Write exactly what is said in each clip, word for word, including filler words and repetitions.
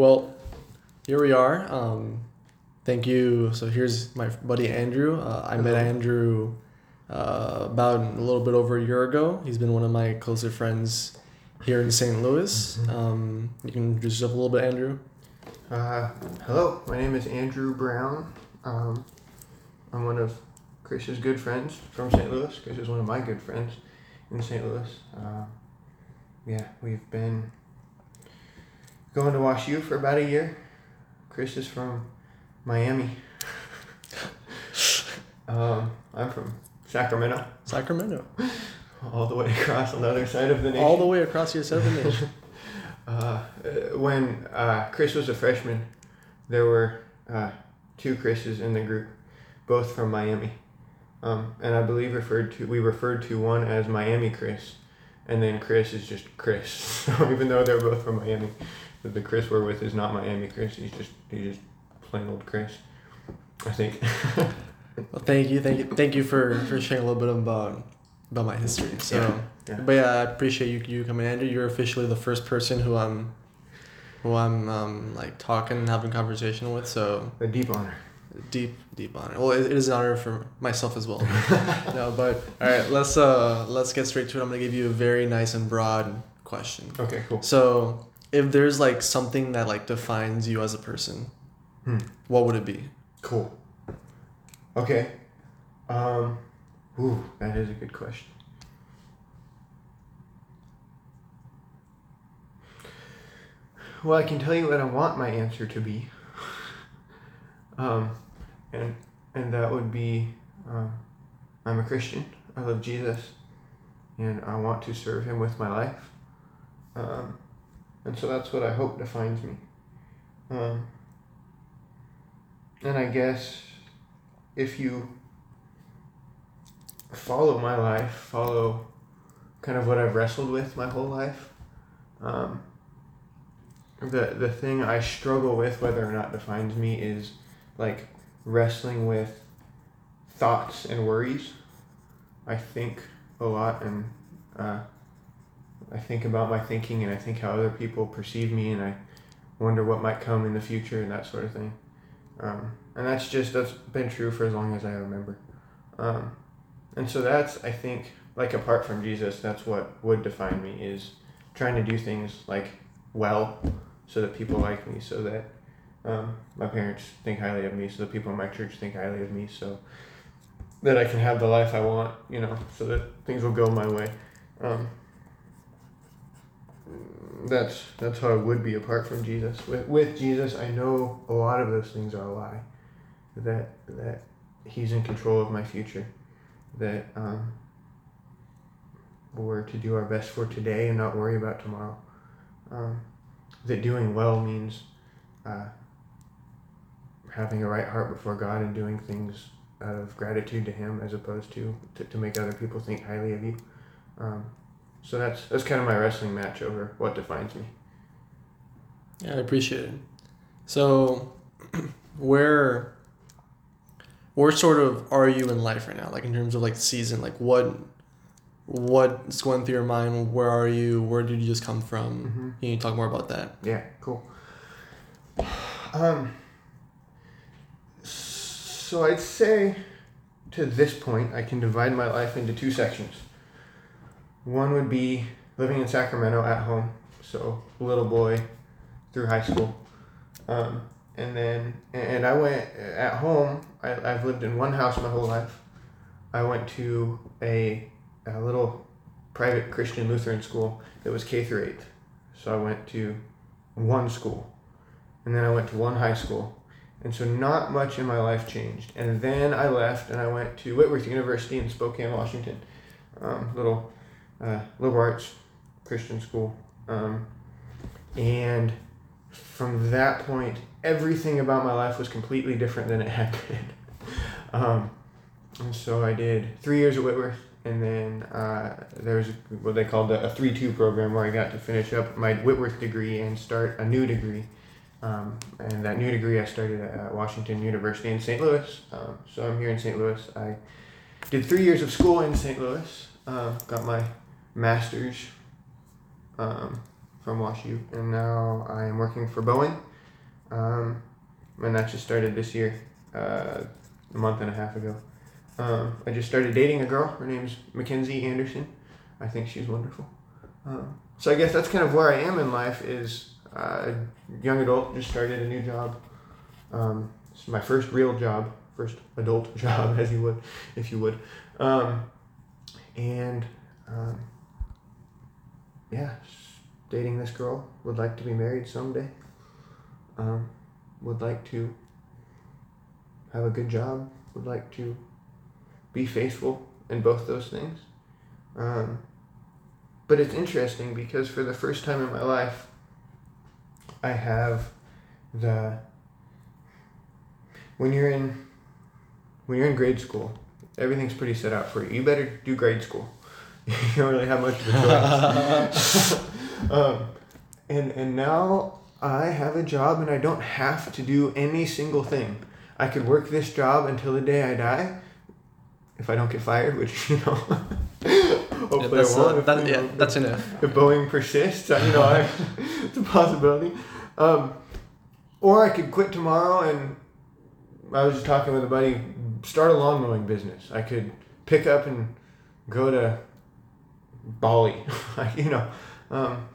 Well, here we are. Um, thank you. So here's my buddy Andrew. Uh, I met Andrew uh, about a little bit over a year ago. He's been one of my closer friends here in Saint Louis. Um, you can introduce yourself a little bit, Andrew. Uh, hello, my name is Andrew Brown. Um, I'm one of Chris's good friends from Saint Louis. Chris is one of my good friends in Saint Louis. Uh, yeah, we've been going to Wash U for about a year. Chris is from Miami. um, I'm from Sacramento. Sacramento. All the way across on the other side of the nation. All the way across the other side of the nation. uh, when uh, Chris was a freshman, there were uh, two Chris's in the group, both from Miami. Um, and I believe referred to we referred to one as Miami Chris, and then Chris is just Chris. So even though they're both from Miami, the Chris we're with is not Miami Chris. He's just he's just plain old Chris, I think. Well, thank you, thank you, thank you for, for sharing a little bit about. About my history, so yeah, yeah. But yeah, I appreciate you you coming, Andrew. You're officially the first person who I'm, who I'm um like talking and having conversation with. So a deep honor, deep deep honor. Well, it, it is an honor for myself as well. No, but all right, let's uh let's get straight to it. I'm gonna give you a very nice and broad question. Okay, cool. So if there's like something that like defines you as a person, hmm. what would it be? Cool. Okay. Um. Ooh, that is a good question. Well, I can tell you what I want my answer to be. Um, and and that would be, um, I'm a Christian. I love Jesus, and I want to serve Him with my life. Um, and so that's what I hope defines me. Um, and I guess if you follow my life, follow kind of what I've wrestled with my whole life. Um, the the thing I struggle with, whether or not defines me, is like wrestling with thoughts and worries. I think a lot, and uh, I think about my thinking, and I think how other people perceive me, and I wonder what might come in the future and that sort of thing. Um, and that's just, that's been true for as long as I remember. Um, And so that's, I think, like apart from Jesus, that's what would define me, is trying to do things like well so that people like me, so that um, my parents think highly of me, so that people in my church think highly of me, so that I can have the life I want, you know, so that things will go my way. Um, that's that's how I would be apart from Jesus. With, with Jesus, I know a lot of those things are a lie, that, that He's in control of my future, that um, we're to do our best for today and not worry about tomorrow. Um, that doing well means uh, having a right heart before God and doing things out of gratitude to Him as opposed to to, to make other people think highly of you. Um, so that's that's kind of my wrestling match over what defines me. Yeah, I appreciate it. So where... Where sort of are you in life right now? Like in terms of like season, like what, what's going through your mind? Where are you? Where did you just come from? Mm-hmm. Can you talk more about that? Yeah, cool. Um. So I'd say to this point, I can divide my life into two sections. One would be living in Sacramento at home. So little boy through high school. Um. And then, and I went at home, I, I've lived in one house my whole life. I went to a, a little private Christian Lutheran school that was K through eight. So I went to one school, and then I went to one high school. And so not much in my life changed. And then I left and I went to Whitworth University in Spokane, Washington, um, little uh, liberal arts Christian school. Um, and from that point, everything about my life was completely different than it had been. Um, and so I did three years at Whitworth, and then uh, there was what they called a three two program where I got to finish up my Whitworth degree and start a new degree. Um, and that new degree I started at Washington University in Saint Louis. Um, so I'm here in Saint Louis. I did three years of school in Saint Louis, uh, got my master's um, from Wash U, and now I am working for Boeing Um, and that just started this year, uh, a month and a half ago. Um, I just started dating a girl. Her name's Mackenzie Anderson. I think she's wonderful. Um, so I guess that's kind of where I am in life is uh, young adult, just started a new job. Um, it's my first real job, first adult job, as you would, if you would. Um, and um, yeah, dating this girl. Would like to be married someday. Um, would like to have a good job. Would like to be faithful in both those things. Um, but it's interesting because for the first time in my life, I have the, when you're in, when you're in grade school, everything's pretty set out for you. You better do grade school. You don't really have much of a choice. um, and, and now I have a job and I don't have to do any single thing. I could work this job until the day I die. If I don't get fired, which, you know, hopefully yeah, that's I won't. A, that, if, yeah, know, that's if, enough. If Boeing persists, you know, I, it's a possibility. Um, or I could quit tomorrow and I was just talking with a buddy, start a lawn mowing business. I could pick up and go to Bali, you know. Um,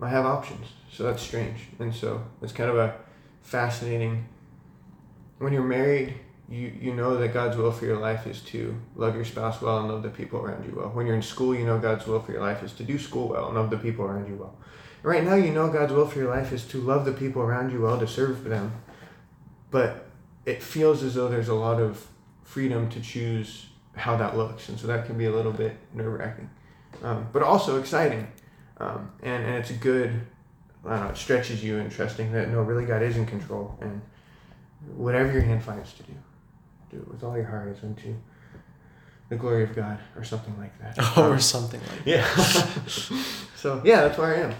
I have options, so that's strange. And so it's kind of a fascinating, when you're married, You you know that God's will for your life is to love your spouse well and love the people around you well. When you're in school, you know God's will for your life is to do school well and love the people around you well. Right now, you know God's will for your life is to love the people around you well, to serve them. But it feels as though there's a lot of freedom to choose how that looks. And so that can be a little bit nerve-wracking, um, but also exciting. Um, and, and it's a good, I don't know, it stretches you in trusting that, no, really God is in control. And whatever your hand finds to do, do it with all your heart as unto the glory of God, or something like that. Oh, um, or something like yeah. that. Yeah. So yeah, that's where I am.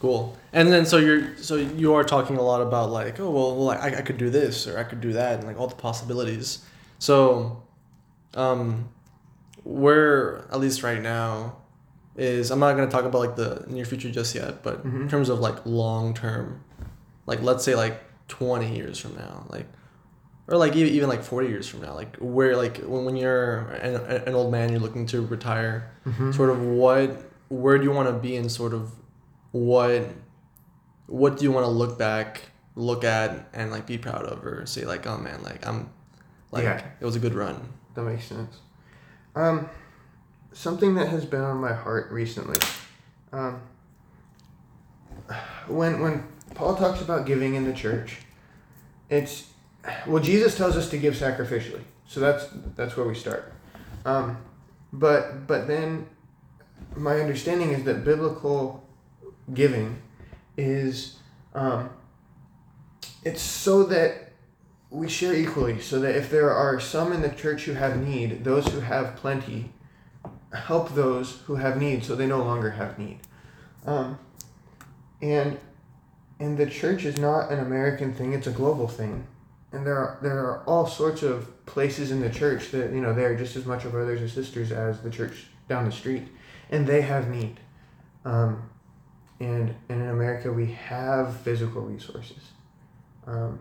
Cool. And then so you're so you are talking a lot about like, oh well, well I, I could do this or I could do that and like all the possibilities. So, um, where at least right now is I'm not gonna talk about like the near future just yet, but mm-hmm. in terms of like long term, like let's say like twenty years from now, like. Or like even like forty years from now, like where like when, when you're an, an old man, you're looking to retire, mm-hmm. sort of what, where do you want to be and sort of what, what do you want to look back, look at and like be proud of or say like, oh man, like I'm like, yeah. it was a good run. That makes sense. Um, something that has been on my heart recently, um, when, when Paul talks about giving in the church, it's, well, Jesus tells us to give sacrificially, so that's that's where we start. Um, but but then, my understanding is that biblical giving is um, it's so that we share equally, so that if there are some in the church who have need, those who have plenty help those who have need, so they no longer have need. Um, and and the church is not an American thing; it's a global thing. And there are there are all sorts of places in the church that, you know, they are just as much of brothers and sisters as the church down the street, and they have need. Um, and, and in America, we have physical resources. Um,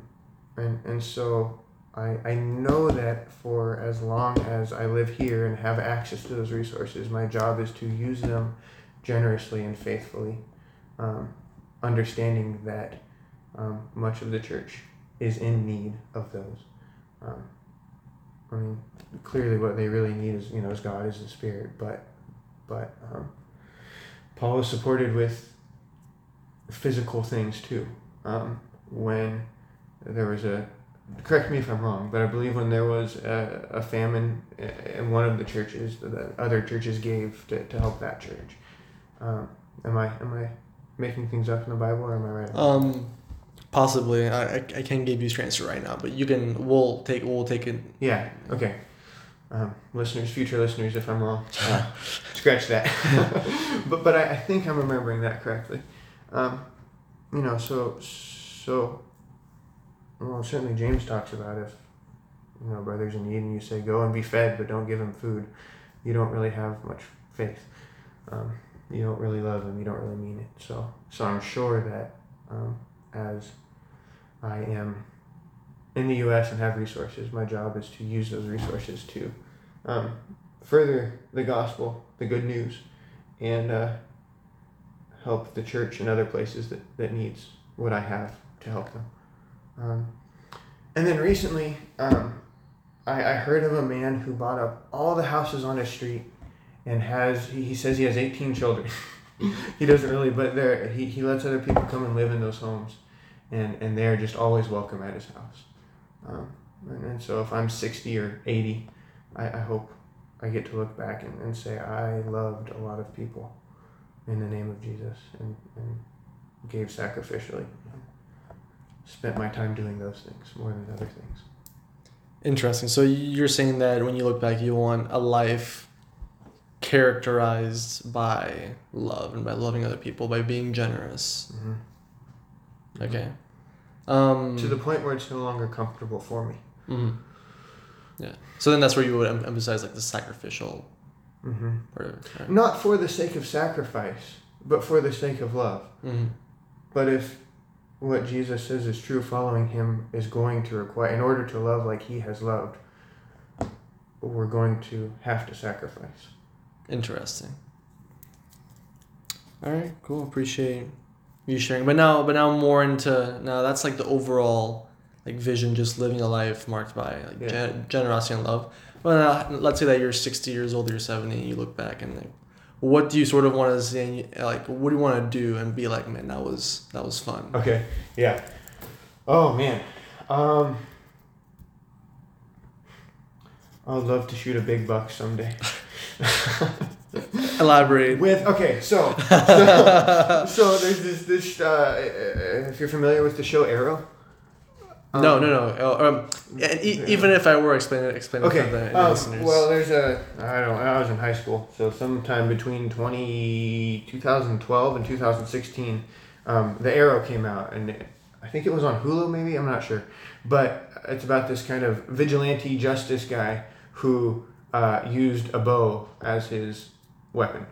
and, and so I, I know that for as long as I live here and have access to those resources, my job is to use them generously and faithfully, um, understanding that um, much of the church is in need of those. Um, I mean, clearly what they really need is, you know, is God, is the Spirit, but but um, Paul is supported with physical things too. Um, when there was a, correct me if I'm wrong, but I believe when there was a, a famine in one of the churches, the other churches gave to, to help that church. Um, am I am I making things up in the Bible, or am I right? Um. Possibly, I I can't give you straight answer right now, but you can. We'll take we'll take it. Yeah. Okay. Um, listeners, future listeners, if I'm wrong, uh, scratch that. but but I, I think I'm remembering that correctly. Um, you know, so so. Well, certainly James talks about if you know brothers in need and you say go and be fed, but don't give them food, you don't really have much faith. Um, you don't really love them. You don't really mean it. So so I'm sure that um, as I am in the U S and have resources, my job is to use those resources to um, further the gospel, the good news, and uh, help the church in other places that, that needs what I have to help them. Um, and then recently, um, I, I heard of a man who bought up all the houses on his street and has, he, he says he has eighteen children. He doesn't really, but there he, he lets other people come and live in those homes, and, and they're just always welcome at his house. Um, and, and so if I'm sixty or eighty, I, I hope I get to look back and, and say I loved a lot of people in the name of Jesus and, and gave sacrificially. Spent my time doing those things more than other things. Interesting. So you're saying that when you look back, you want a life characterized by love and by loving other people, by being generous. Mm-hmm. Okay. Um, to the point where it's no longer comfortable for me. Mm-hmm. Yeah. So then that's where you would em- emphasize like the sacrificial mm-hmm. part of it, right? Not for the sake of sacrifice, but for the sake of love. Mm-hmm. But if what Jesus says is true, following him is going to require, in order to love like he has loved, we're going to have to sacrifice. Interesting. All right, cool. Appreciate you sharing. But now, but now more into, now that's like the overall like vision, just living a life marked by like yeah. gen- generosity and love. Well, now, let's say that you're sixty years old, you're seventy, and you look back and like, what do you sort of want to say? Like, what do you want to do and be like, man, that was that was fun. Okay. Yeah. Oh man. Um. I would love to shoot a big buck someday. Elaborate. With okay, so so, so there's this this uh, if you're familiar with the show Arrow. Um, no, no, no. Oh, um, e- even if I were explaining, explain it okay. to the um, listeners. Well, there's a I don't. I was in high school, so sometime between twenty, twenty twelve and two thousand sixteen, um, the Arrow came out, and it, I think it was on Hulu, maybe, I'm not sure, but it's about this kind of vigilante justice guy who uh, used a bow as his weapon,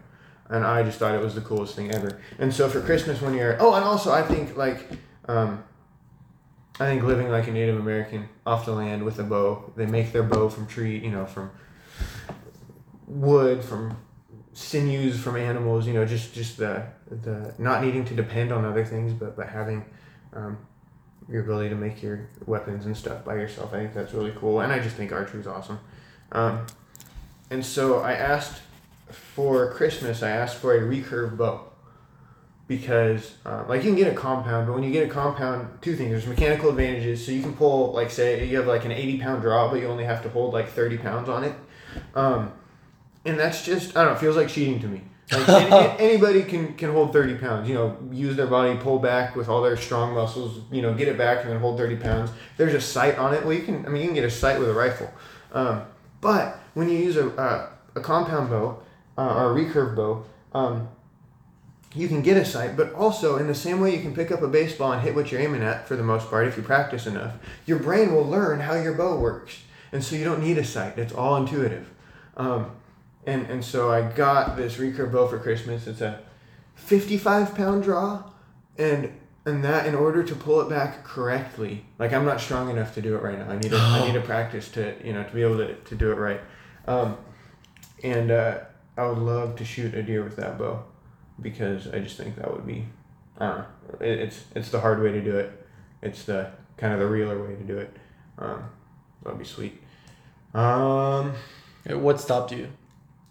and I just thought it was the coolest thing ever. And so for Christmas one year, oh, and also I think like, um, I think living like a Native American off the land with a bow, they make their bow from tree, you know, from wood, from sinews, from animals, you know, just just the the not needing to depend on other things, but but having um, your ability to make your weapons and stuff by yourself. I think that's really cool, and I just think archery is awesome. Um, and so I asked for Christmas, I asked for a recurve bow, because uh, like you can get a compound, but when you get a compound, two things: there's mechanical advantages, so you can pull, like say you have like an eighty pound draw, but you only have to hold like thirty pounds on it, um, and that's just, I don't know, it feels like cheating to me. Like any, anybody can, can hold thirty pounds, you know, use their body, pull back with all their strong muscles, you know, get it back and then hold thirty pounds. There's a sight on it. Well, you can, I mean, you can get a sight with a rifle. Um, but when you use a uh, a compound bow uh, or a recurve bow, um, you can get a sight, but also in the same way you can pick up a baseball and hit what you're aiming at for the most part if you practice enough, your brain will learn how your bow works. And so you don't need a sight. It's all intuitive. Um, And and so I got this recurve bow for Christmas. It's a fifty-five pound draw, and and that in order to pull it back correctly, like I'm not strong enough to do it right now. I need a, I need to practice to you know to be able to, to do it right. Um, and uh, I would love to shoot a deer with that bow, because I just think that would be, I don't know. It, it's it's the hard way to do it. It's the kind of the realer way to do it. Um, that'd be sweet. Um, what stopped you?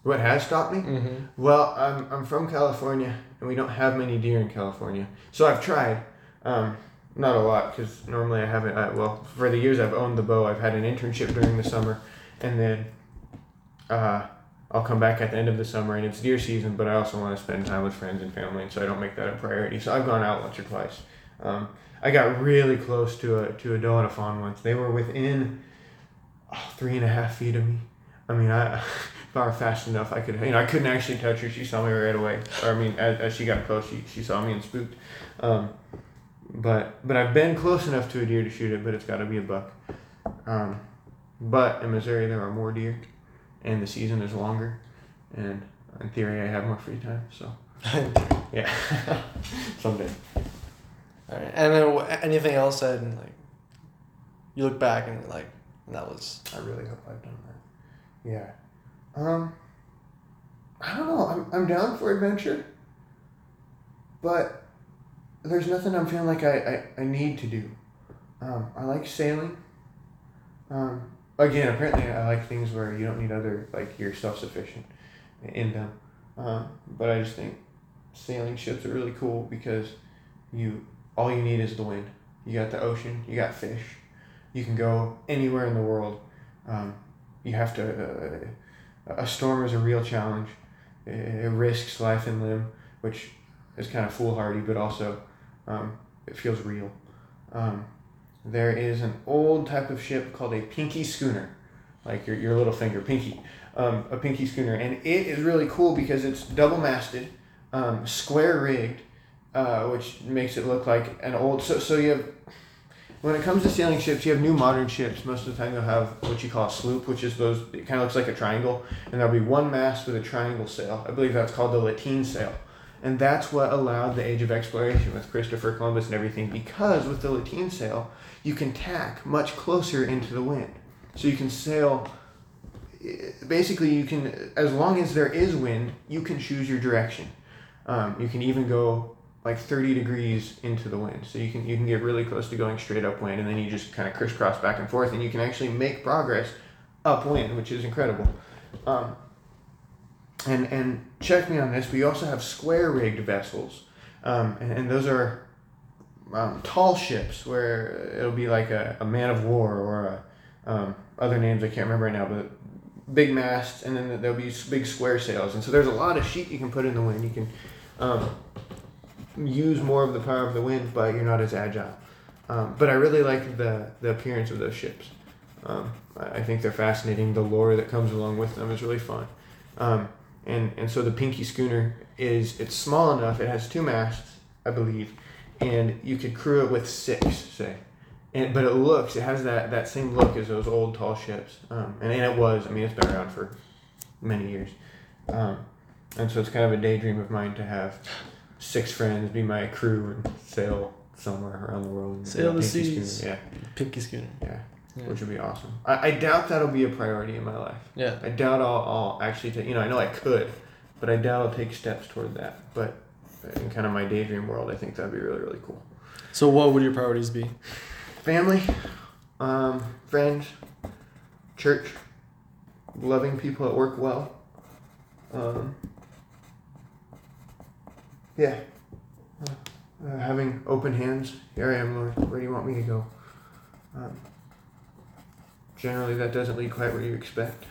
What has stopped me? Mm-hmm. Well, I'm I'm from California, and we don't have many deer in California. So I've tried, um, not a lot, because normally I haven't. I, well, for the years I've owned the bow, I've had an internship during the summer, and then uh, I'll come back at the end of the summer, and it's deer season. But I also want to spend time with friends and family, and so I don't make that a priority. So I've gone out once or twice. Um, I got really close to a to a doe and a fawn once. They were within oh, three and a half feet of me. I mean, I. If I were fast enough, I could, you know, I couldn't actually touch her. She saw me right away. Or, I mean, as, as she got close, she, she saw me and spooked. Um, but but I've been close enough to a deer to shoot it, but it's got to be a buck. Um, but in Missouri, there are more deer, and the season is longer. And in theory, I have more free time, so. Yeah. Someday. All right. And then anything else that, like, you look back and, like, that was, I really hope I've done that. Yeah. Um, I don't know. I'm I'm down for adventure, but there's nothing I'm feeling like I, I, I need to do. Um, I like sailing. Um, again, apparently I like things where you don't need other, like, you're self-sufficient in them. Um, but I just think sailing ships are really cool because you all you need is the wind. You got the ocean. You got fish. You can go anywhere in the world. Um, you have to... Uh, a storm is a real challenge. It, it risks life and limb, which is kind of foolhardy, but also um, it feels real. Um, there is an old type of ship called a Pinky Schooner, like your your little finger, Pinky, um, a Pinky Schooner. And it is really cool because it's double-masted, um, square-rigged, uh, which makes it look like an old... So, so you have... When it comes to sailing ships, you have new modern ships. Most of the time you'll have what you call a sloop, which is those, it kind of looks like a triangle. And there'll be one mast with a triangle sail. I believe that's called the lateen sail. And that's what allowed the age of exploration with Christopher Columbus and everything, because with the lateen sail, you can tack much closer into the wind. So you can sail, basically you can, as long as there is wind, you can choose your direction. Um, you can even go like thirty degrees into the wind. So you can you can get really close to going straight upwind, and then you just kind of crisscross back and forth, and you can actually make progress upwind, which is incredible. Um, and and check me on this, we also have square-rigged vessels. Um, and, and those are um, tall ships where it'll be like a, a man of war or a, um, other names I can't remember right now, but big masts, and then there'll be big square sails. And so there's a lot of sheet you can put in the wind. You can... Um, use more of the power of the wind, but you're not as agile. Um, but I really like the, the appearance of those ships. Um, I think they're fascinating. The lore that comes along with them is really fun. Um, and, and so the Pinky Schooner is, it's small enough, it has two masts, I believe, and you could crew it with six, say. And But it looks, it has that, that same look as those old tall ships. Um, and, and it was, I mean, it's been around for many years. Um, and so it's kind of a daydream of mine to have six friends be my crew and sail somewhere around the world. Sail the seas. Yeah. Pinky Schooner. Yeah. yeah. Which would be awesome. I, I doubt that'll be a priority in my life. Yeah. I doubt I'll, I'll actually take, you know, I know I could, but I doubt I'll take steps toward that. But in kind of my daydream world, I think that'd be really, really cool. So what would your priorities be? Family, um, friends, church, loving people at work well, um, Yeah, uh, having open hands, here I am, Lord, where do you want me to go? Um, generally, that doesn't lead quite where you expect.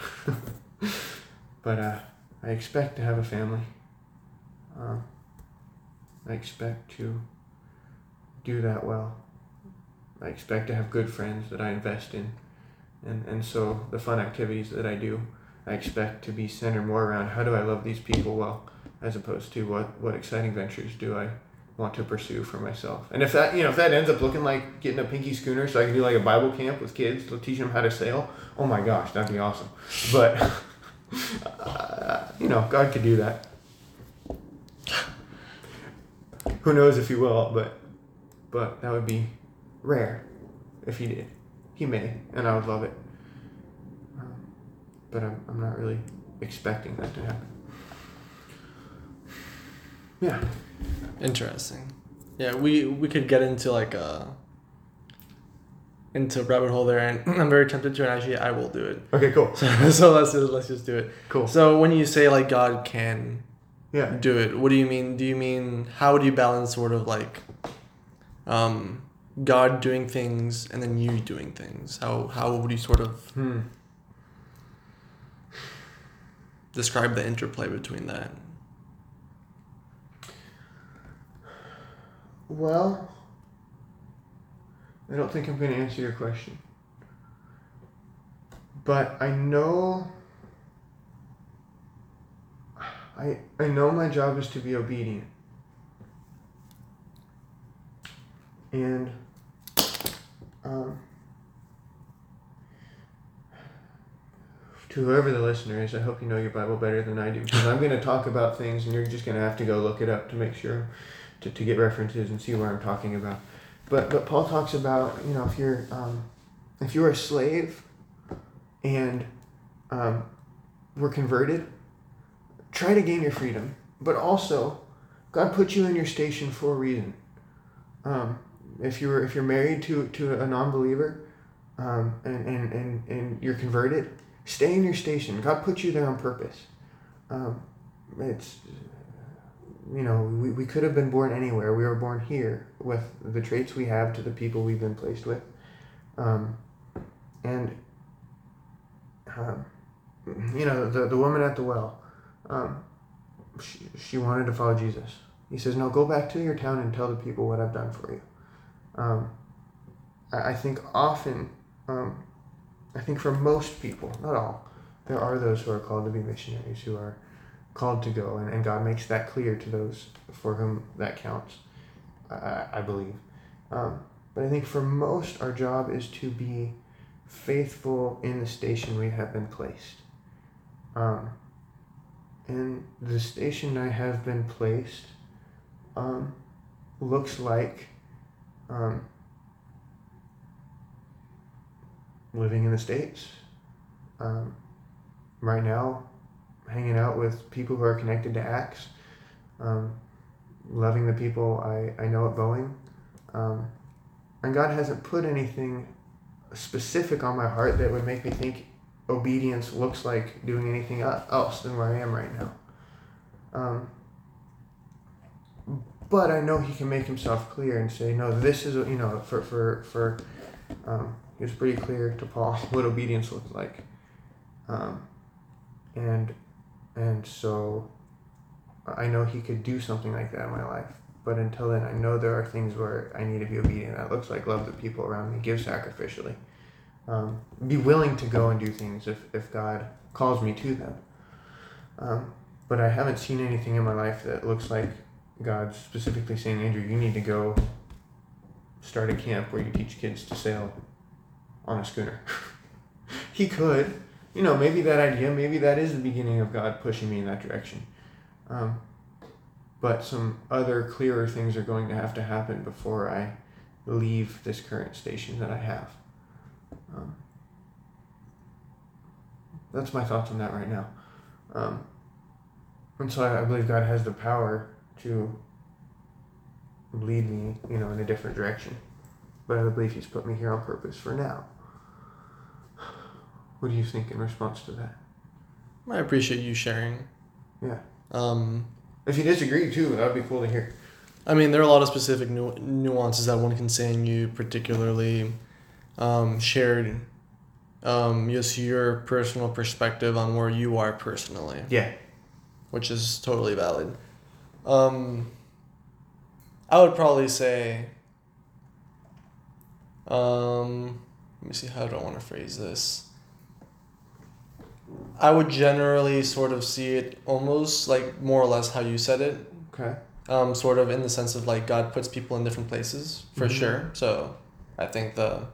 But uh, I expect to have a family. Um, I expect to do that well. I expect to have good friends that I invest in. And, and so the fun activities that I do, I expect to be centered more around how do I love these people well, as opposed to what, what exciting ventures do I want to pursue for myself. And if that, you know, if that ends up looking like getting a Pinky Schooner so I can do like a Bible camp with kids to teach them how to sail, oh my gosh, that'd be awesome. But, uh, you know, God could do that. Who knows if he will, but but that would be rare if he did. He may, and I would love it. Um, but I'm, I'm not really expecting that to happen. Yeah. Interesting. Yeah, we, we could get into like a into rabbit hole there, and I'm very tempted to, and actually I will do it. Okay, cool. So, so let's let's just do it. Cool. So when you say like God can yeah. do it, what do you mean? Do you mean how do you balance sort of like um God doing things and then you doing things? How how would you sort of hmm. describe the interplay between that? Well, I don't think I'm going to answer your question, but I know, I I know my job is to be obedient, and um, to whoever the listener is, I hope you know your Bible better than I do, because I'm going to talk about things and you're just going to have to go look it up to make sure to, to get references and see what I'm talking about. But but Paul talks about, you know, if you're um, if you were a slave and um, were converted, try to gain your freedom. But also, God put you in your station for a reason. Um, if you were if you're married to, to a non-believer um, and, and, and, and you're converted, stay in your station. God put you there on purpose. Um, it's you know, we, we could have been born anywhere. We were born here with the traits we have to the people we've been placed with. Um, and, um, you know, the, the woman at the well, um, she, she wanted to follow Jesus. He says, no, go back to your town and tell the people what I've done for you. Um, I, I think often, um, I think for most people, not all, there are those who are called to be missionaries, who are called to go, and, and God makes that clear to those for whom that counts, I, I believe. Um, but I think for most, our job is to be faithful in the station we have been placed. Um, and the station I have been placed um, looks like um, living in the States. Um, right now, hanging out with people who are connected to Axe, um, loving the people I, I know at Boeing. Um, and God hasn't put anything specific on my heart that would make me think obedience looks like doing anything else than where I am right now. Um, but I know he can make himself clear and say, no, this is, you know, for, for, for um, it was pretty clear to Paul what obedience looked like. Um, and And so I know he could do something like that in my life. But until then, I know there are things where I need to be obedient. That looks like love the people around me, give sacrificially. Um, be willing to go and do things if, if God calls me to them. Um, but I haven't seen anything in my life that looks like God specifically saying, Andrew, you need to go start a camp where you teach kids to sail on a schooner. He could. You know, maybe that idea, maybe that is the beginning of God pushing me in that direction. Um, but some other clearer things are going to have to happen before I leave this current station that I have. Um, that's my thoughts on that right now. Um, and so I, I believe God has the power to lead me, you know, in a different direction. But I believe he's put me here on purpose for now. What do you think in response to that? I appreciate you sharing. Yeah. Um, if you disagree, too, that would be cool to hear. I mean, there are a lot of specific nu- nuances that one can say, and you particularly um, shared um, just your personal perspective on where you are personally. Yeah. Which is totally valid. Um, I would probably say... Um, let me see, how do I want to phrase this? I would generally sort of see it almost like more or less how you said it. Okay. Um, sort of in the sense of like God puts people in different places for mm-hmm. sure. So I think the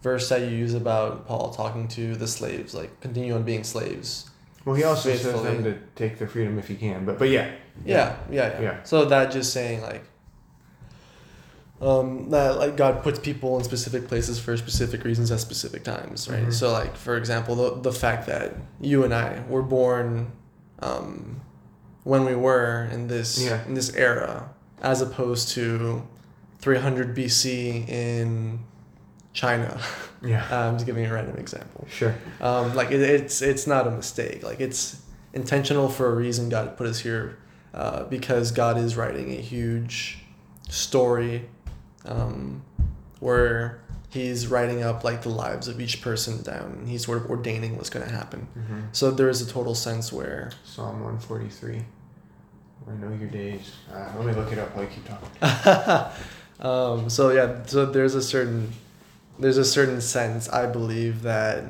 verse that you use about Paul talking to the slaves, like continue on being slaves. Well, he also faithfully. says them to take their freedom if you can, but, but yeah. Yeah, yeah, yeah. yeah. So that just saying like, Um, that like God puts people in specific places for specific reasons at specific times, right? Mm-hmm. So like, for example, the the fact that you and I were born um, when we were in this yeah. in this era, as opposed to three hundred B C in China. Yeah, I'm just giving a random example. Sure. Um, like it, it's it's not a mistake. Like it's intentional for a reason. God put us here uh, because God is writing a huge story. Um, where he's writing up like the lives of each person down, and he's sort of ordaining what's going to happen. Mm-hmm. So there is a total sense where Psalm one forty three, I know your days. Uh, let me look it up while you keep talking. um, so yeah, so there's a certain, there's a certain sense I believe that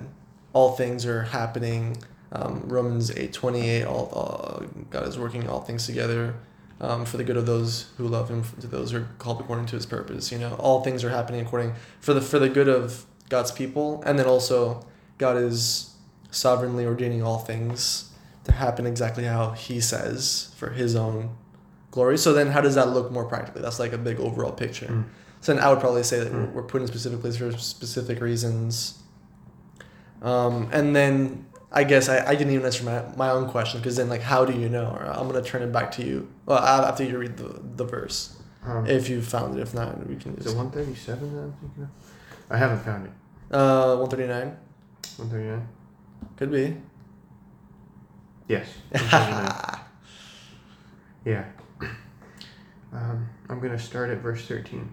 all things are happening. Um, Romans eight twenty eight. All uh, God is working all things together. Um, for the good of those who love him, to those who are called according to his purpose. You know, all things are happening according for the for the good of God's people, and then also God is sovereignly ordaining all things to happen exactly how he says for his own glory. So then how does that look more practically? That's like a big overall picture. Mm. So then I would probably say that mm. we're put in specific places for specific reasons. Um, and then I guess I, I didn't even answer my, my own question, because then, like, how do you know? Or I'm going to turn it back to you well, after you read the, the verse. Um, if you found it. If not, we can just... Is it one thirty-seven that I'm thinking of? I haven't found it. Uh, one thirty-nine? one thirty-nine? Could be. Yes. Yeah. Um, I'm going to start at verse thirteen.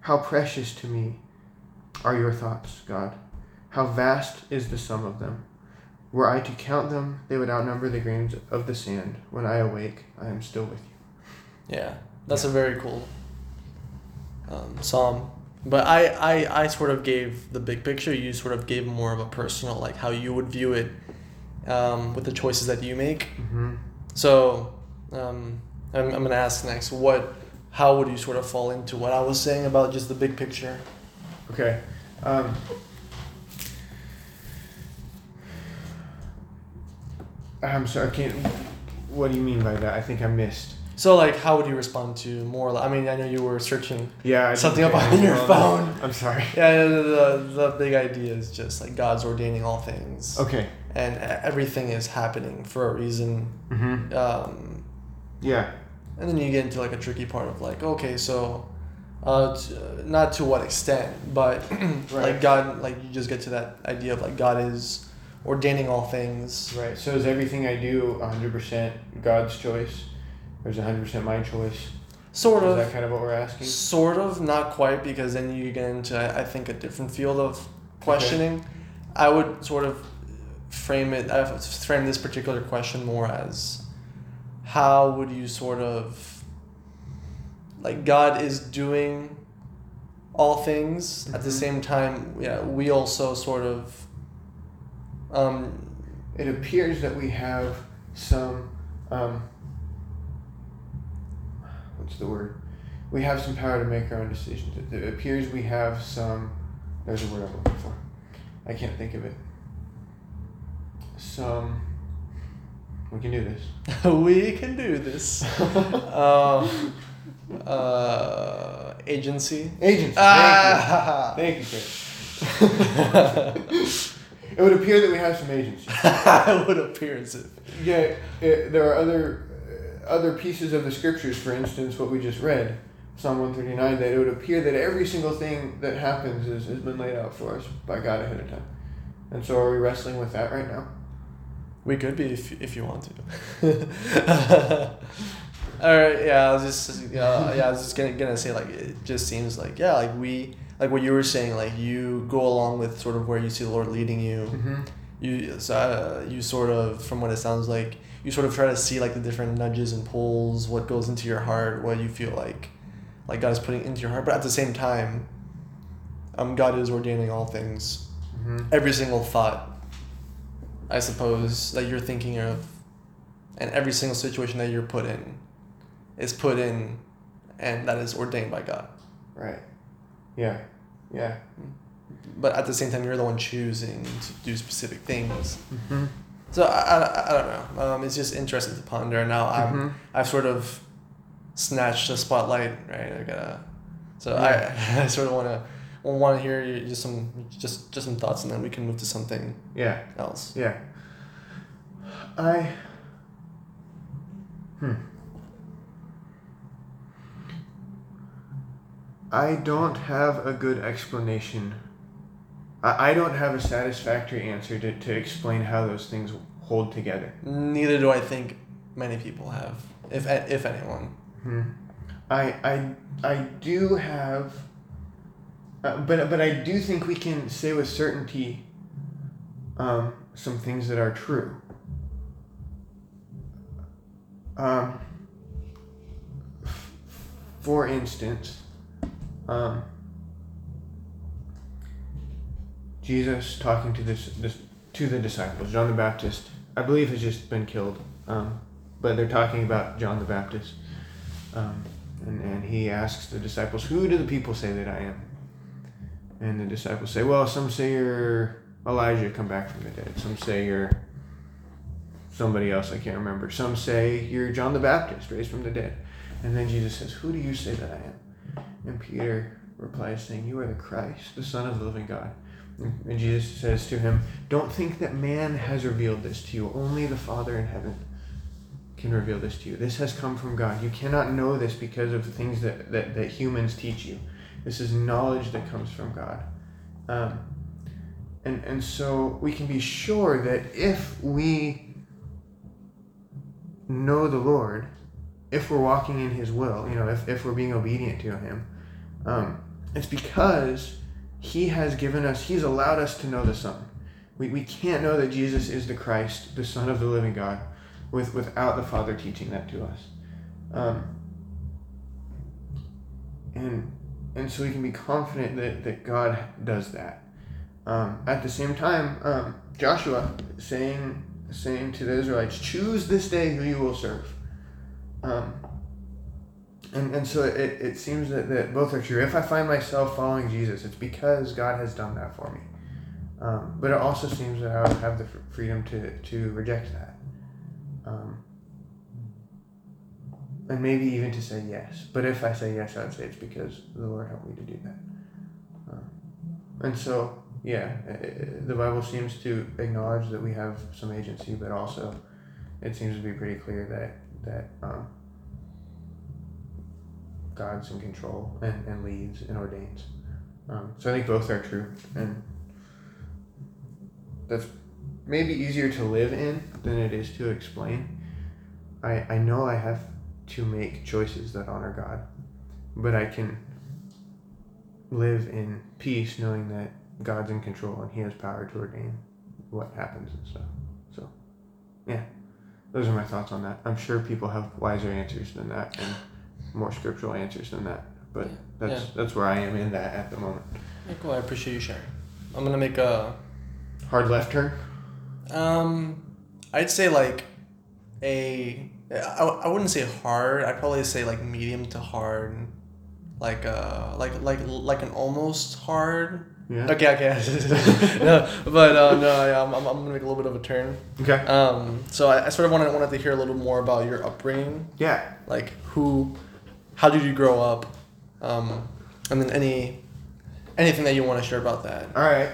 How precious to me are your thoughts, God. How vast is the sum of them. Were I to count them, they would outnumber the grains of the sand. When I awake, I am still with you. Yeah, that's yeah. a very cool um, psalm. But I, I, I sort of gave the big picture. You sort of gave more of a personal, like how you would view it um, with the choices that you make. Mm-hmm. So um, I'm, I'm going to ask next, what, how would you sort of fall into what I was saying about just the big picture? Okay. Um, I'm sorry, I can't, what do you mean by that? I think I missed. So, like, how would you respond to more? I mean, I know you were searching yeah, something up on your phone. I'm sorry. Yeah, the, the, the big idea is just, like, God's ordaining all things. Okay. And everything is happening for a reason. Mm-hmm. Um, yeah. And then you get into, like, a tricky part of, like, okay, so... Uh, t- not to what extent, but right. like God, like you just get to that idea of like God is ordaining all things. Right. So is everything I do a hundred percent God's choice, or is a hundred percent my choice? Sort of. Is that kind of what we're asking? Sort of, not quite, because then you get into I, I think a different field of questioning. Okay. I would sort of frame it. I frame this particular question more as, how would you sort of. Like, God is doing all things. Mm-hmm. At the same time, yeah, we also sort of... Um, it appears that we have some... Um, what's the word? We have some power to make our own decisions. It appears we have some... There's a word I'm looking for. I can't think of it. Some... We can do this. We can do this. um... Uh, agency. Agency. Ah! Thank you, Chris. It would appear that we have some agency. It would appear as if. Yeah, it, there are other uh, other pieces of the scriptures, for instance, what we just read, Psalm one thirty-nine, that it would appear that every single thing that happens is, has been laid out for us by God ahead of time. And so are we wrestling with that right now? We could be if, if you want to. All right, yeah, I was just, uh, yeah, I was just gonna, gonna say, like, it just seems like, yeah, like, we, like, what you were saying, like, you go along with sort of where you see the Lord leading you, mm-hmm. you, so, uh, you sort of, from what it sounds like, you sort of try to see, like, the different nudges and pulls, what goes into your heart, what you feel like, like, God is putting into your heart, but at the same time, um, God is ordaining all things, mm-hmm. every single thought, I suppose, that you're thinking of, and every single situation that you're put in, is put in, and that is ordained by God. Right. Yeah. Yeah. But at the same time, you're the one choosing to do specific things. Mm-hmm. So I, I, I don't know. Um, it's just interesting to ponder. Now I'm mm-hmm. I've sort of snatched the spotlight. Right. I gotta. So yeah. I I sort of wanna want to hear just some just just some thoughts, and then we can move to something. Yeah. Else. Yeah. I. Hmm. I don't have a good explanation. I, I don't have a satisfactory answer to, to explain how those things hold together. Neither do I think many people have, if if anyone. Hmm. I I I do have, uh, but but I do think we can say with certainty um, some things that are true. Um, for instance, um, Jesus talking to this, this to the disciples. John the Baptist, I believe, has just been killed, um, but they're talking about John the Baptist, um, and, and he asks the disciples, "Who do the people say that I am?" And the disciples say, "Well, some say you're Elijah come back from the dead. Some say you're somebody else, I can't remember. Some say you're John the Baptist raised from the dead." And then Jesus says, "Who do you say that I am?" And Peter replies, saying, "You are the Christ, the Son of the living God." And Jesus says to him, "Don't think that man has revealed this to you. Only the Father in heaven can reveal this to you. This has come from God. You cannot know this because of the things that, that, that humans teach you. This is knowledge that comes from God." Um, and, and so we can be sure that if we know the Lord, if we're walking in His will, you know, if, if we're being obedient to Him, um, it's because He has given us, He's allowed us to know the Son. We we can't know that Jesus is the Christ, the Son of the living God, with without the Father teaching that to us. Um, and and so we can be confident that, that God does that. Um, at the same time, um, Joshua saying saying to the Israelites, "Choose this day who you will serve." Um, and, and so it, it seems that, that both are true. If I find myself following Jesus, it's because God has done that for me. Um, but it also seems that I would have the freedom to, to reject that. Um, and maybe even to say yes. But if I say yes, I would say it's because the Lord helped me to do that. Um, and so, yeah, it, the Bible seems to acknowledge that we have some agency, but also it seems to be pretty clear that that um, God's in control and, and leads and ordains. Um, so I think both are true. And that's maybe easier to live in than it is to explain. I, I know I have to make choices that honor God, but I can live in peace knowing that God's in control and He has power to ordain what happens and stuff. So, yeah. Those are my thoughts on that. I'm sure people have wiser answers than that and more scriptural answers than that. But yeah, that's yeah. that's where I am in that at the moment. Yeah, cool. I appreciate you sharing. I'm going to make a... hard left turn? Um, I'd say like a... I, I wouldn't say hard. I'd probably say like medium to hard. Like a, like like like an almost hard... Yeah. Okay, okay. no, but uh, no, yeah, I'm, I'm I'm gonna make a little bit of a turn. Okay. Um. So I, I sort of wanted wanted to hear a little more about your upbringing. Yeah. Like who, how did you grow up, um, and then any, anything that you want to share about that. All right.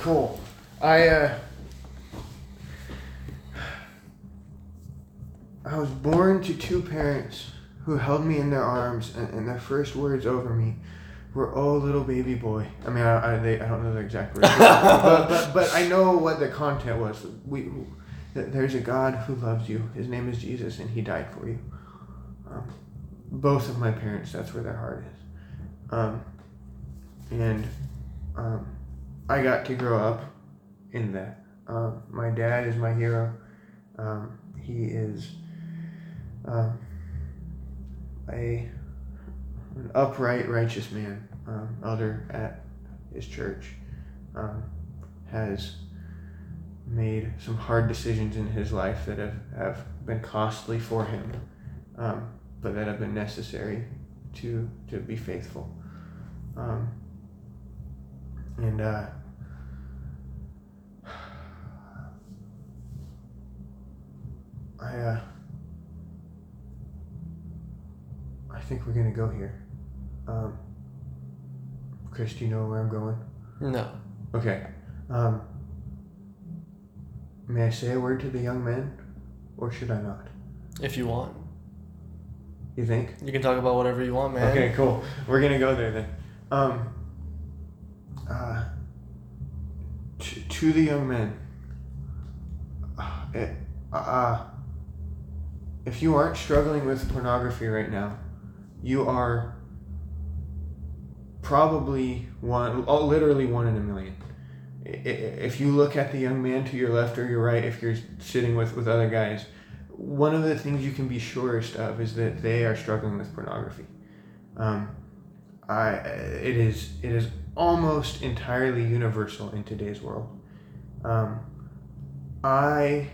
Cool. I. Uh, I was born to two parents who held me in their arms, and, and their first words over me. We're all little baby boy. I mean, I I, they, I don't know the exact words, but, but but I know what the content was. We, that there's a God who loves you. His name is Jesus, and He died for you. Um, both of my parents, that's where their heart is. Um, and um, I got to grow up in that. Um, my dad is my hero. Um, he is um, a. an upright, righteous man, um, elder at his church, um, has made some hard decisions in his life that have, have been costly for him, um, but that have been necessary to to be faithful. Um, and uh, I uh, I think we're gonna go here. Um, Chris, do you know where I'm going? No. Okay. Um, may I say a word to the young men, or should I not? If you want. You think? You can talk about whatever you want, man. Okay, cool. We're gonna go there then. Um, uh, to, to the young men, uh, it, uh, if you aren't struggling with pornography right now, you are probably one, literally one in a million. If you look at the young man to your left or your right, if you're sitting with, with other guys, one of the things you can be surest of is that they are struggling with pornography. Um, I it is it is almost entirely universal in today's world. Um, I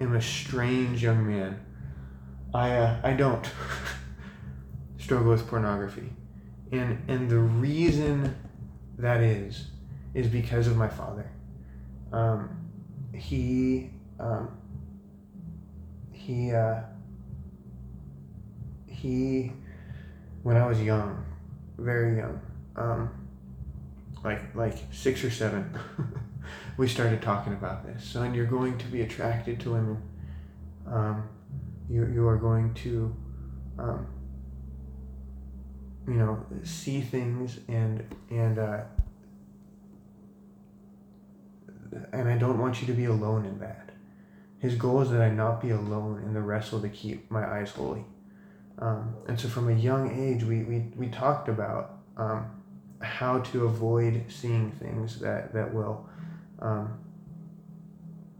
am a strange young man. I uh, I don't struggle with pornography, and and the reason that is is because of my father. Um, he um, he uh, he. When I was young, very young, um, like like six or seven, we started talking about this. Son, you're going to be attracted to women. Um, you you are going to, um, you know, see things and and uh, and I don't want you to be alone in that. His goal is that I not be alone in the wrestle to keep my eyes holy. Um, and so from a young age, we, we, we talked about um, how to avoid seeing things that, that will um,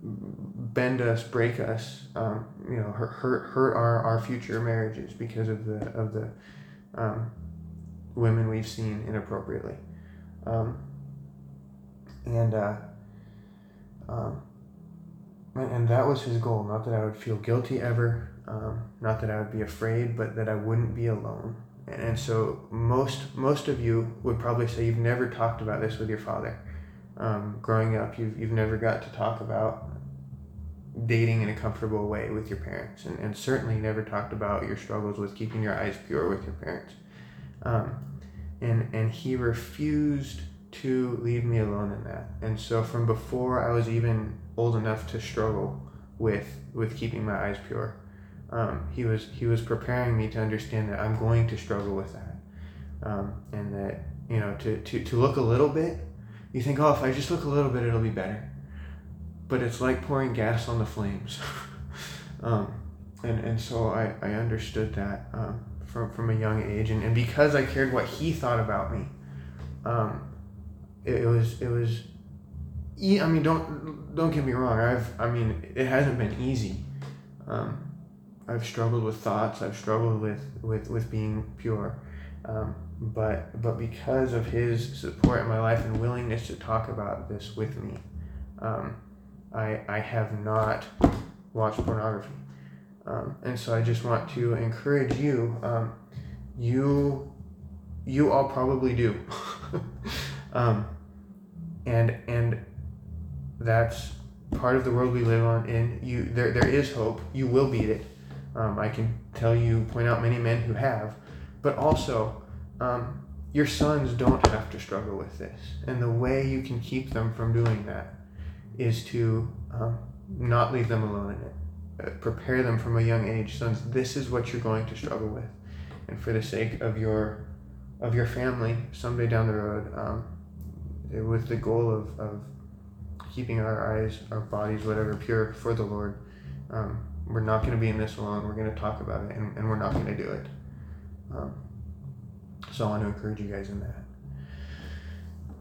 bend us, break us, um, you know, hurt, hurt, hurt our, our future marriages because of the of the um, women we've seen inappropriately. Um, and, uh, um, and that was his goal, not that I would feel guilty ever. Um, not that I would be afraid, but that I wouldn't be alone. And, and so most most of you would probably say you've never talked about this with your father. Um, growing up, you've, you've never got to talk about dating in a comfortable way with your parents, and, and certainly never talked about your struggles with keeping your eyes pure with your parents. Um, and, and he refused to leave me alone in that. And so from before I was even old enough to struggle with, with keeping my eyes pure, Um, he was he was preparing me to understand that I'm going to struggle with that, um, and that, you know, to, to, to look a little bit, you think, oh, if I just look a little bit, it'll be better, but it's like pouring gas on the flames. um, and and so I, I understood that um, from from a young age, and, and because I cared what he thought about me, um, it, it was it was, e- I mean don't don't get me wrong, I've I mean it hasn't been easy. Um, I've struggled with thoughts. I've struggled with, with, with being pure, um, but but because of his support in my life and willingness to talk about this with me, um, I I have not watched pornography, um, and so I just want to encourage you. Um, you you all probably do, um, and and that's part of the world we live on. And you there there is hope. You will beat it. Um, I can tell you, point out many men who have, but also um, your sons don't have to struggle with this. And the way you can keep them from doing that is to um, not leave them alone in it. Uh, prepare them from a young age. Sons, this is what you're going to struggle with. And for the sake of your of your family, someday down the road, um, with the goal of, of keeping our eyes, our bodies, whatever, pure for the Lord, um, we're not going to be in this alone. We're going to talk about it, and, and we're not going to do it. Um, so I want to encourage you guys in that.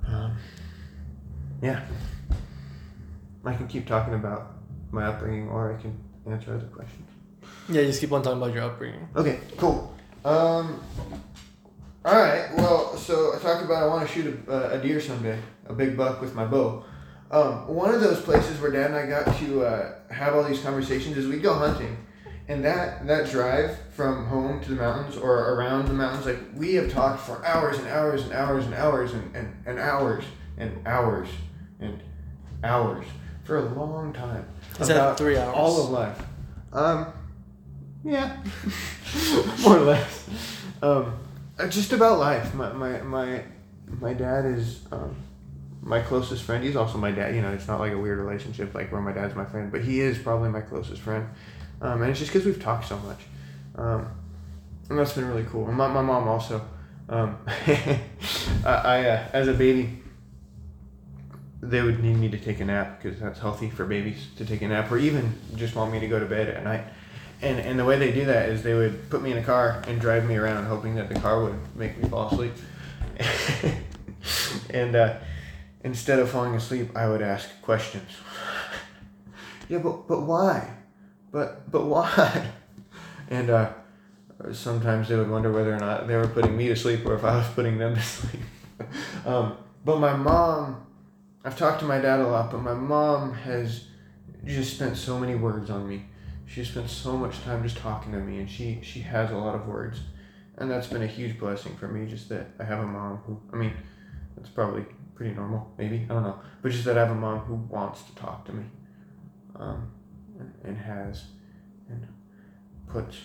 Um, yeah. I can keep talking about my upbringing, or I can answer other questions. Yeah, just keep on talking about your upbringing. Okay, cool. Um, all right, well, so I talked about I want to shoot a, a deer someday, a big buck with my bow. Um, one of those places where Dad and I got to uh, have all these conversations is we'd go hunting, and that, that drive from home to the mountains or around the mountains, like, we have talked for hours and hours and hours and hours and, and, and hours and hours and hours for a long time. Is that three hours? All of life. Um, yeah, more or less. Um, just about life. My my my, my dad is. Um, My closest friend, he's also my dad, you know, it's not like a weird relationship, like where my dad's my friend, but he is probably my closest friend. Um, and it's just because we've talked so much. Um, and that's been really cool. And my, my mom also, um, I, I uh, as a baby, they would need me to take a nap because that's healthy for babies to take a nap, or even just want me to go to bed at night. And, and the way they do that is they would put me in a car and drive me around hoping that the car would make me fall asleep. and, uh, Instead of falling asleep, I would ask questions. yeah, but, but why? But but why? And uh, sometimes they would wonder whether or not they were putting me to sleep or if I was putting them to sleep. um, but my mom, I've talked to my dad a lot, but my mom has just spent so many words on me. She spent so much time just talking to me, and she, she has a lot of words. And that's been a huge blessing for me, just that I have a mom who, I mean, that's probably pretty normal, maybe, I don't know. But just that I have a mom who wants to talk to me, um, and, and has, and puts,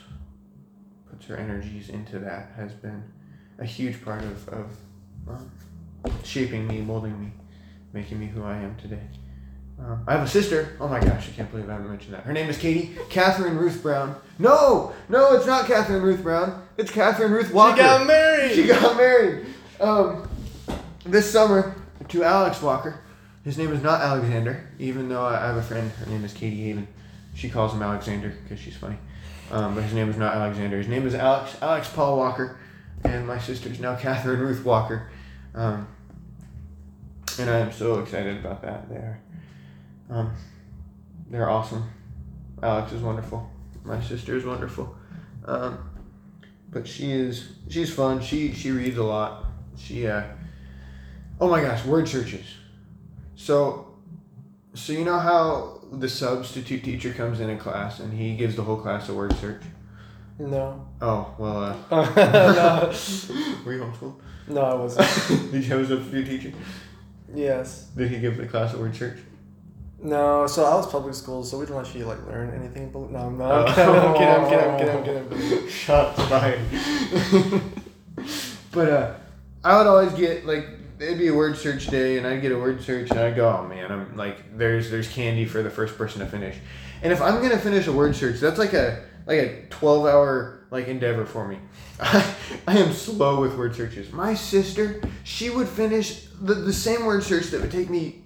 puts her energies into that, has been a huge part of, of um, shaping me, molding me, making me who I am today. Uh, I have a sister. Oh my gosh, I can't believe I haven't mentioned that. Her name is Katie. Catherine Ruth Brown. No, no, it's not Catherine Ruth Brown. It's Catherine Ruth Walker. She got married. She got married. Um, this summer to Alex Walker. His name is not Alexander, even though I have a friend. Her name is Katie Haven. She calls him Alexander because she's funny. Um, but his name is not Alexander. His name is Alex. Alex Paul Walker. And my sister is now Catherine Ruth Walker. Um, and I am so excited about that. They are. Um, they're awesome. Alex is wonderful. My sister is wonderful. Um, but she is, she's fun. She, she reads a lot. She, uh, oh my gosh, word searches. So, so you know how the substitute teacher comes in a class and he gives the whole class a word search? No. Oh, well, uh. No. Were you homeschooled? No, I wasn't. Did you have a substitute teacher? Yes. Did he give the class a word search? No, so I was public school, so we didn't actually like learn anything. But no, I'm not. I'm oh. kidding. I'm kidding. I'm kidding. I'm kidding. I'm kidding. Shots fired. But uh, I would always get like it'd be a word search day, and I'd get a word search, and I'd go, oh man, I'm like, there's there's candy for the first person to finish, and if I'm gonna finish a word search, that's like a like a twelve hour like endeavor for me. I I am slow with word searches. My sister, she would finish the the same word search that would take me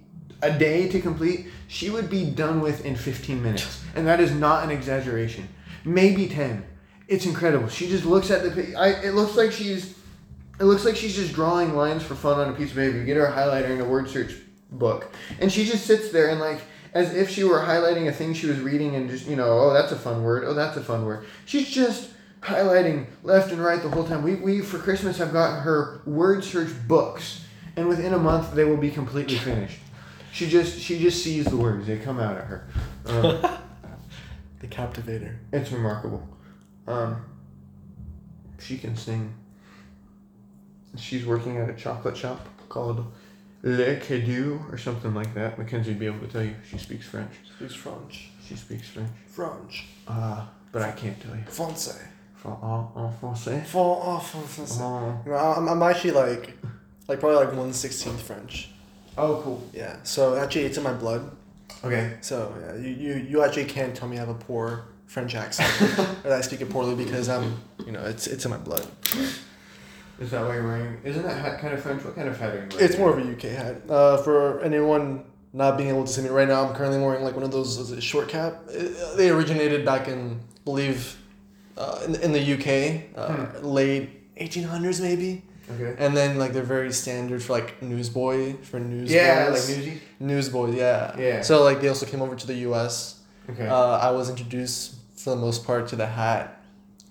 a day to complete, she would be done with in fifteen minutes. And that is not an exaggeration. Maybe ten. It's incredible. She just looks at the... I, it looks like she's... It looks like she's just drawing lines for fun on a piece of paper. You get her a highlighter and a word search book. And she just sits there and like... as if she were highlighting a thing she was reading and just, you know, oh, that's a fun word. Oh, that's a fun word. She's just highlighting left and right the whole time. We, we for Christmas, have gotten her word search books. And within a month, they will be completely finished. She just she just sees the words. They come out at her. Um, they captivate her. It's remarkable. Um, she can sing. She's working at a chocolate shop called Le Cadou or something like that. Mackenzie would be able to tell you. She speaks French. She speaks French. She speaks French. French. Uh, but I can't tell you. Français. En français. En français. You know, I'm, I'm actually like, like probably like one sixteenth French. Oh, cool. Yeah. So actually, it's in my blood. Okay. So yeah, you, you, you actually can't tell me I have a poor French accent or that I speak it poorly because I'm, you know, it's it's in my blood. Right. Is that why you're wearing? Isn't that hat kind of French? What kind of hat are you wearing? It's more of a U K hat. Uh, for anyone not being able to see me right now, I'm currently wearing like one of those, is it short cap. It, they originated back in, believe, uh, in in the U K, uh, hmm. late eighteen hundreds maybe. Okay. And then like they're very standard for like newsboy for newsboys. Yeah, like Newsies. Newsboys, yeah. Yeah. So like they also came over to the U S. Okay. Uh, I was introduced for the most part to the hat,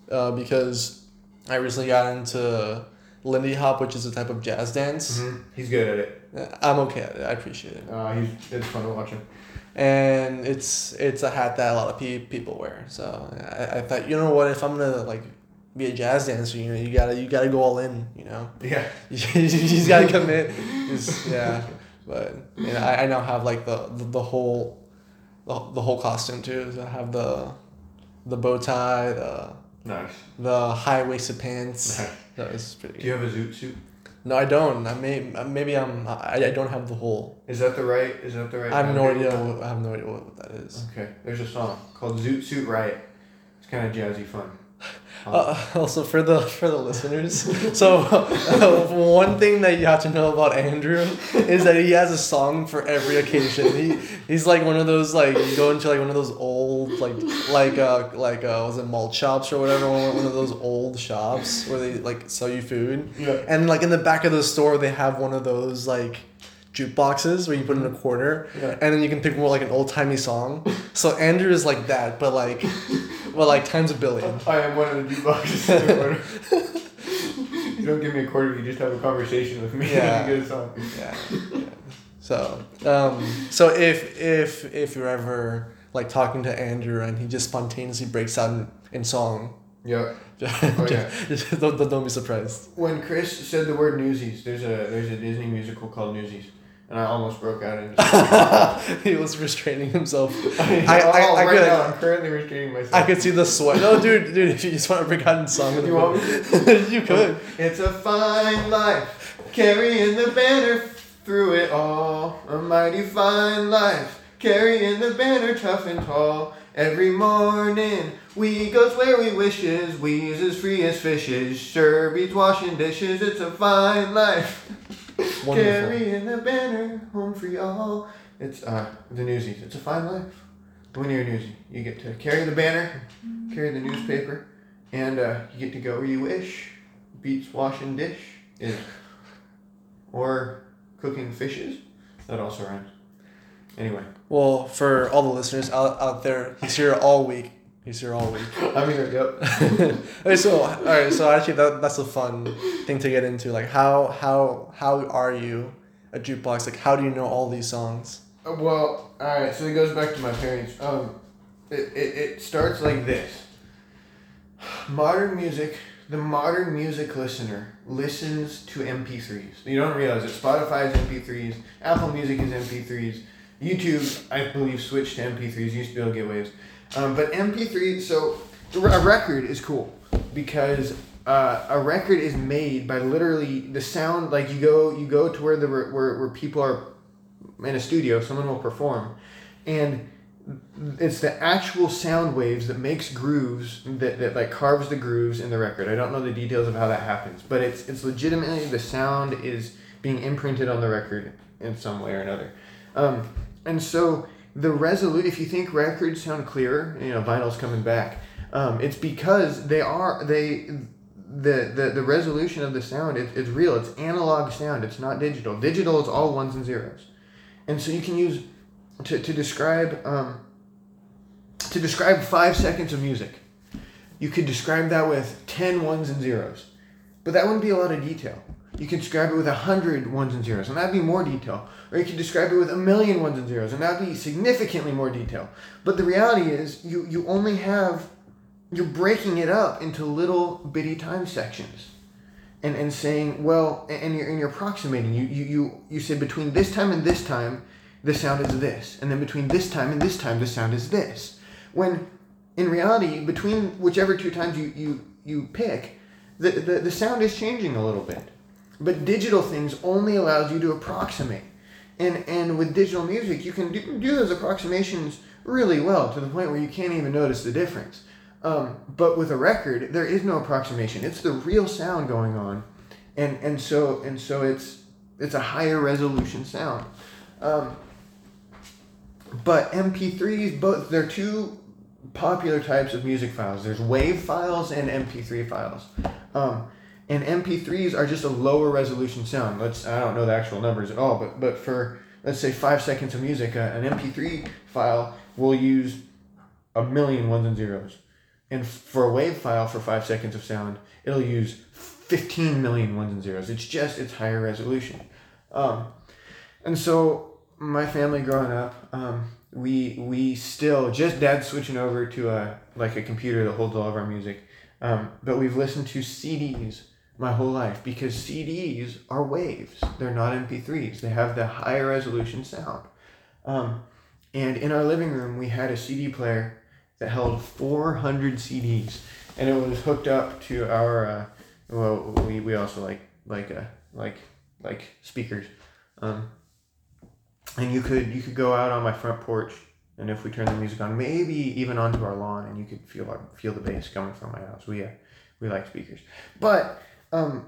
uh, because I recently got into Lindy Hop, which is a type of jazz dance. Mm-hmm. He's good at it. I'm okay at it. I appreciate it. Uh, he's it's fun to watch him. And it's it's a hat that a lot of pe- people wear. So I I thought, you know what, if I'm gonna like be a jazz dancer, you know, you gotta you gotta go all in, you know. Yeah. you just gotta commit. Just, yeah. But you know, I, I now have like the, the, the whole the, the whole costume too. So I have the the bow tie, the nice. The high waisted pants. Nice. That was pretty good. Do you have a zoot suit? No, I don't. I may maybe I'm I, I don't have the whole. Is that the right is that the right I have no idea what, I have no idea what that is. Okay. There's a song called Zoot Suit Riot. It's kinda jazzy fun. Uh, also for the for the listeners, so uh, one thing that you have to know about Andrew is that he has a song for every occasion. He he's like one of those like you go into like one of those old like like uh like uh was it malt shops or whatever one, one of those old shops where they like sell you food. Yeah. And like in the back of the store they have one of those like jukeboxes where you put in a quarter, yeah. and then you can pick more like an old timey song. So Andrew is like that, but like, well, like times a billion. I am one of the jukeboxes. You don't give me a quarter, you just have a conversation with me. Yeah. And you get a song. Yeah. yeah. So, um, so if if if you're ever like talking to Andrew and he just spontaneously breaks out in, in song. Yeah. Oh, yeah. don't, don't, don't be surprised. When Chris said the word Newsies, there's a there's a Disney musical called Newsies, and I almost broke out into He was restraining himself. I, I, I, oh, I right could, now, I'm currently restraining myself. I could see the sweat. No, dude, dude, if you just want to break out in song. You want me to? You could. It's a fine life, carrying the banner through it all. A mighty fine life, carrying the banner tough and tall. Every morning, we goes where we wishes, we's as free as fishes, sure beats washing dishes, it's a fine life. Wonderful. Carrying the banner, home free all. It's uh the Newsies, it's a fine life. When you're a Newsie, you get to carry the banner, carry the newspaper, and uh, you get to go where you wish, beats washing dish, is, or cooking fishes, that also rhymes. Anyway. Well, for all the listeners out, out there, he's here all week. He's here all week. I'm here, yep. Okay, so, all right, so actually that that's a fun thing to get into. Like, how how how are you a jukebox? Like, how do you know all these songs? Uh, well, all right, so it goes back to my parents. Um, it, it, it starts like this. Modern music, the modern music listener listens to M P threes. You don't realize it. Spotify is M P threes. Apple Music is M P threes. YouTube, I believe, switched to M P threes. Used to be able to get waves. Um, but M P three, so a record is cool because uh, a record is made by literally the sound. Like you go you go to where the where, where people are in a studio, someone will perform. And it's the actual sound waves that makes grooves, that, that like carves the grooves in the record. I don't know the details of how that happens, but it's it's legitimately the sound is being imprinted on the record in some way or another. Um, and so the resolute, if you think records sound clearer, you know, vinyl's coming back. Um, it's because they are, they, the, the, the resolution of the sound, it, it's real. It's analog sound. It's not digital. Digital is all ones and zeros. And so you can use to, to describe, um, to describe five seconds of music. You could describe that with ten ones and zeros, but that wouldn't be a lot of detail. You can describe it with a hundred ones and zeros, and that'd be more detail. Or you can describe it with a million ones and zeros, and that'd be significantly more detail. But the reality is, you, you only have, you're breaking it up into little bitty time sections. And and saying, well, and you're, and you're approximating. You, you, you, you say between this time and this time, the sound is this. And then between this time and this time, the sound is this. When in reality, between whichever two times you, you, you pick, the, the, the sound is changing a little bit. But digital things only allows you to approximate. And and with digital music, you can do, do those approximations really well to the point where you can't even notice the difference. Um, but with a record, there is no approximation. It's the real sound going on. And and so and so it's it's a higher resolution sound. Um, but M P threes, both they're two popular types of music files. There's WAV files and M P three files. Um, And M P threes are just a lower resolution sound. Let's I don't know the actual numbers at all, but but for, let's say, five seconds of music, uh, an M P three file will use a million ones and zeros. And for a WAV file for five seconds of sound, it'll use fifteen million ones and zeros. It's just, it's higher resolution. Um, and so my family growing up, um, we we still, just Dad's switching over to a like a computer that holds all of our music. Um, but we've listened to C Ds my whole life because C Ds are waves. They're not M P threes. They have the higher resolution sound. Um, and in our living room, we had a C D player that held four hundred C Ds, and it was hooked up to our. Uh, well, we, we also like like uh, like like speakers, um, and you could you could go out on my front porch. And if we turn the music on, maybe even onto our lawn, and you could feel our, feel the bass coming from my house. We uh, we like speakers, but um,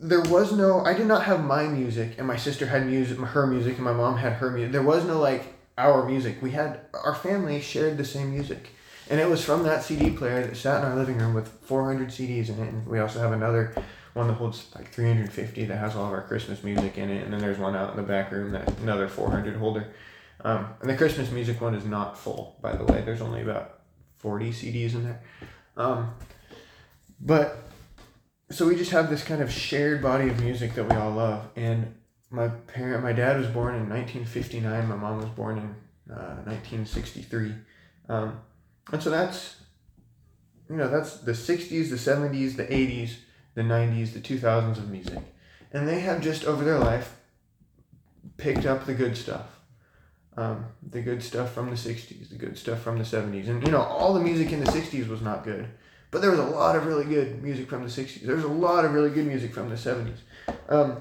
there was no. I did not have my music, and my sister had music, her music, and my mom had her music. There was no like our music. We had our family shared the same music, and it was from that C D player that sat in our living room with four hundred C Ds in it. And we also have another one that holds like three hundred fifty that has all of our Christmas music in it, and then there's one out in the back room that another four hundred holder. Um, and the Christmas music one is not full, by the way. There's only about forty C Ds in there. Um, but so we just have this kind of shared body of music that we all love. And my parent, my dad was born in nineteen fifty-nine. My mom was born in uh, nineteen sixty-three. Um, and so that's, you know, that's the sixties, the seventies, the eighties, the nineties, the two thousands of music. And they have just over their life picked up the good stuff. Um, the good stuff from the sixties, the good stuff from the seventies. And, you know, all the music in the sixties was not good. But there was a lot of really good music from the sixties. There was a lot of really good music from the seventies. Um,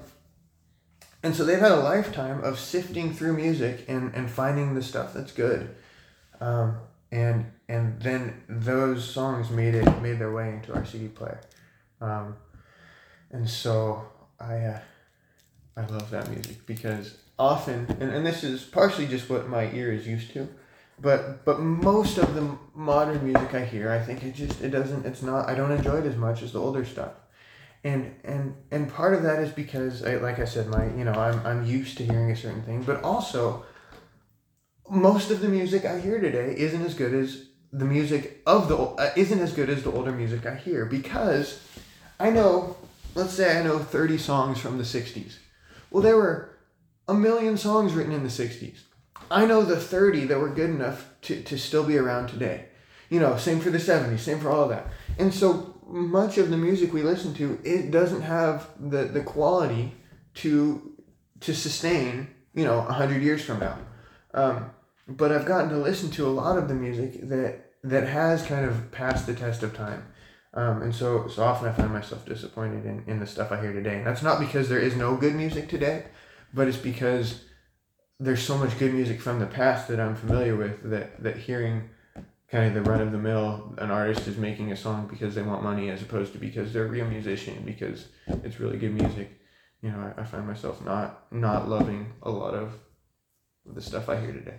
and so they've had a lifetime of sifting through music and, and finding the stuff that's good. Um, and and then those songs made it made their way into our C D player. Um, and so I uh, I love that music because... Often, and, and this is partially just what my ear is used to, but but most of the modern music I hear, I think it just, it doesn't, it's not, I don't enjoy it as much as the older stuff. And and and part of that is because, I, like I said, my, you know, I'm I'm used to hearing a certain thing, but also most of the music I hear today isn't as good as the music of the, uh, isn't as good as the older music I hear, because I know, let's say I know thirty songs from the sixties. Well, there were a million songs written in the sixties. I know the thirty that were good enough to, to still be around today. You know, same for the seventies, same for all of that. And so much of the music we listen to, it doesn't have the, the quality to to sustain, you know, one hundred years from now. Um, but I've gotten to listen to a lot of the music that that has kind of passed the test of time. Um, and so, so often I find myself disappointed in, in the stuff I hear today. And that's not because there is no good music today, but it's because there's so much good music from the past that I'm familiar with that, that hearing kind of the run-of-the-mill, an artist is making a song because they want money as opposed to because they're a real musician, because it's really good music. You know, I, I find myself not not loving a lot of the stuff I hear today.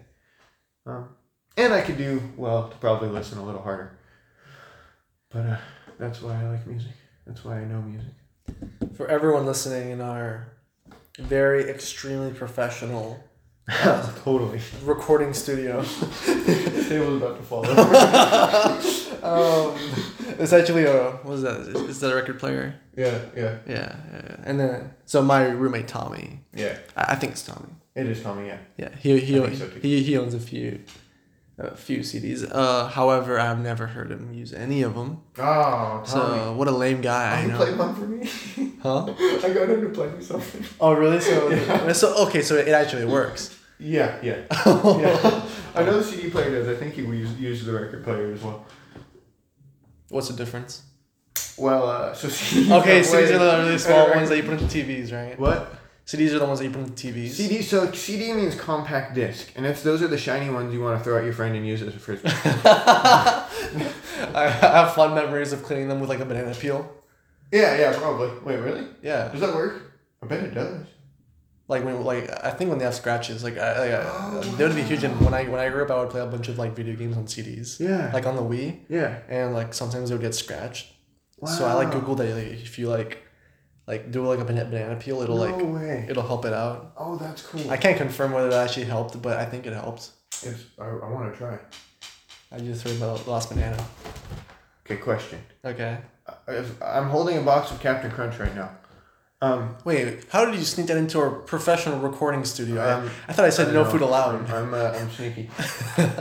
Um, and I could do well to probably listen a little harder. But uh, that's why I like music. That's why I know music. For everyone listening in our... very extremely professional uh, totally recording studio. The table's about to fall over. um, it's actually a, what is that? Is that a record player? Yeah, yeah. Yeah, yeah. And then, so my roommate Tommy. Yeah. I, I think it's Tommy. It is Tommy, yeah. Yeah, he he owns, so he, he owns a few a few C Ds. Uh, however, I've never heard him use any of them. Oh, Tommy. So what a lame guy. Oh, I know. You play one for me? Huh? I got him to play me something. Oh, really? So, yeah. so okay, so it actually works. Yeah, yeah. yeah. I know the C D player does. I think he used use the record player as well. What's the difference? Well, uh, so C Ds. Okay, C Ds are the really small ones that you put in the T Vs, right? What? C Ds are the ones that you put in the T Vs. C D, so C D means compact disc, and it's those are the shiny ones you want to throw at your friend and use as a frisbee. I have fond memories of cleaning them with like a banana peel. Yeah, yeah, probably. Wait, really? Yeah. Does that work? I bet it does. Like when, like I think when they have scratches, like I, like oh, I, they would be huge. And when I when I grew up, I would play a bunch of like video games on C Ds. Yeah. Like on the Wii. Yeah. And like sometimes it would get scratched. Wow. So I like Googled that like, if you like, like do like a banana peel, it'll no like way. it'll help it out. Oh, that's cool. I can't confirm whether that actually helped, but I think it helped. It's. I I want to try. I just heard about lost banana. Okay. Question. Okay. If I'm holding a box of Captain Crunch right now. Um, Wait, how did you sneak that into our professional recording studio? Um, I, I thought I said I no know. food allowed. I'm I'm, uh, I'm sneaky.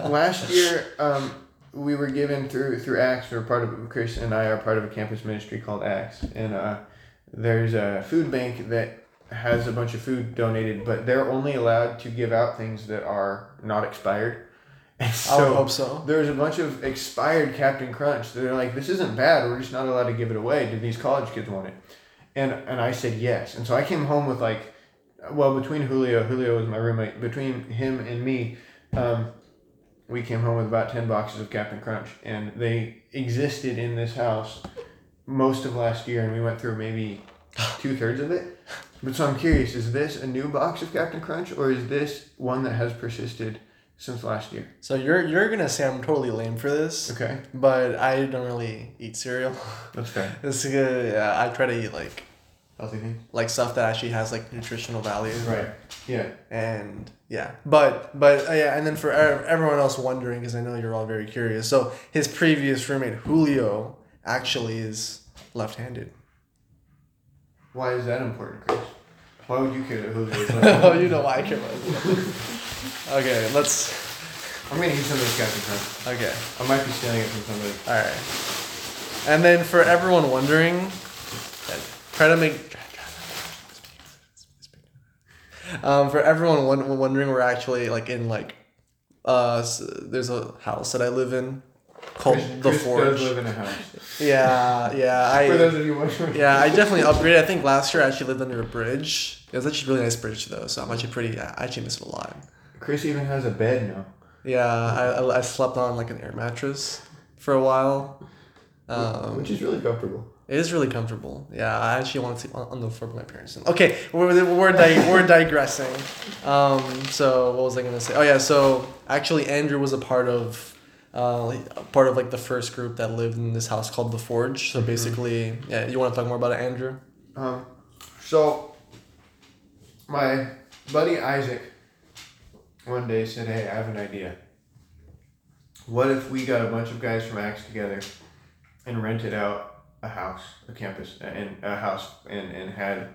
Last year, um, we were given through through Axe. We're part of Chris and I are part of a campus ministry called Axe, and uh, there's a food bank that has a bunch of food donated, but they're only allowed to give out things that are not expired. So I would hope so. There's a bunch of expired Captain Crunch. They're like, this isn't bad. We're just not allowed to give it away. Do these college kids want it? And and I said yes. And so I came home with like, well, between Julio, Julio was my roommate. Between him and me, um, we came home with about ten boxes of Captain Crunch. And they existed in this house most of last year. And we went through maybe two thirds of it. But so I'm curious, is this a new box of Captain Crunch? Or is this one that has persisted since last year. So you're you're gonna say I'm totally lame for this. Okay. But I don't really eat cereal. That's fair. It's good. Yeah, I try to eat like healthy things, like stuff that actually has like nutritional value. Right. Yeah. And yeah, but but uh, yeah, and then for everyone else wondering, because I know you're all very curious. So his previous roommate Julio actually is left-handed. Why is that important, Chris? Why would you care that Julio is left-handed? Oh, you know why I care about it. Okay, let's... I'm going to eat some of this guy from Okay. I might be stealing it from somebody. All right. And then for everyone wondering, try to make... Um, for everyone wondering, we're actually, like, in, like... uh, there's a house that I live in called Chris, The Chris Forge. Chris does live in a house. Yeah, yeah. I, for those of you watching. Yeah, I definitely upgraded. I think last year I actually lived under a bridge. It was actually a really nice bridge, though, so I'm actually pretty... I actually miss it a lot. Chris even has a bed now. Yeah, I I slept on like an air mattress for a while. Um, Which is really comfortable. It is really comfortable. Yeah, I actually want to sleep on the floor with my parents. Okay, we're we're, di- we're digressing. Um, so what was I gonna say? Oh yeah, so actually Andrew was a part of, uh, part of like the first group that lived in this house called The Forge. So mm-hmm. basically, yeah, you want to talk more about it, Andrew? Um, so my buddy Isaac one day said, hey, I have an idea. What if we got a bunch of guys from Axe together and rented out a house, a campus, and a house, and, and had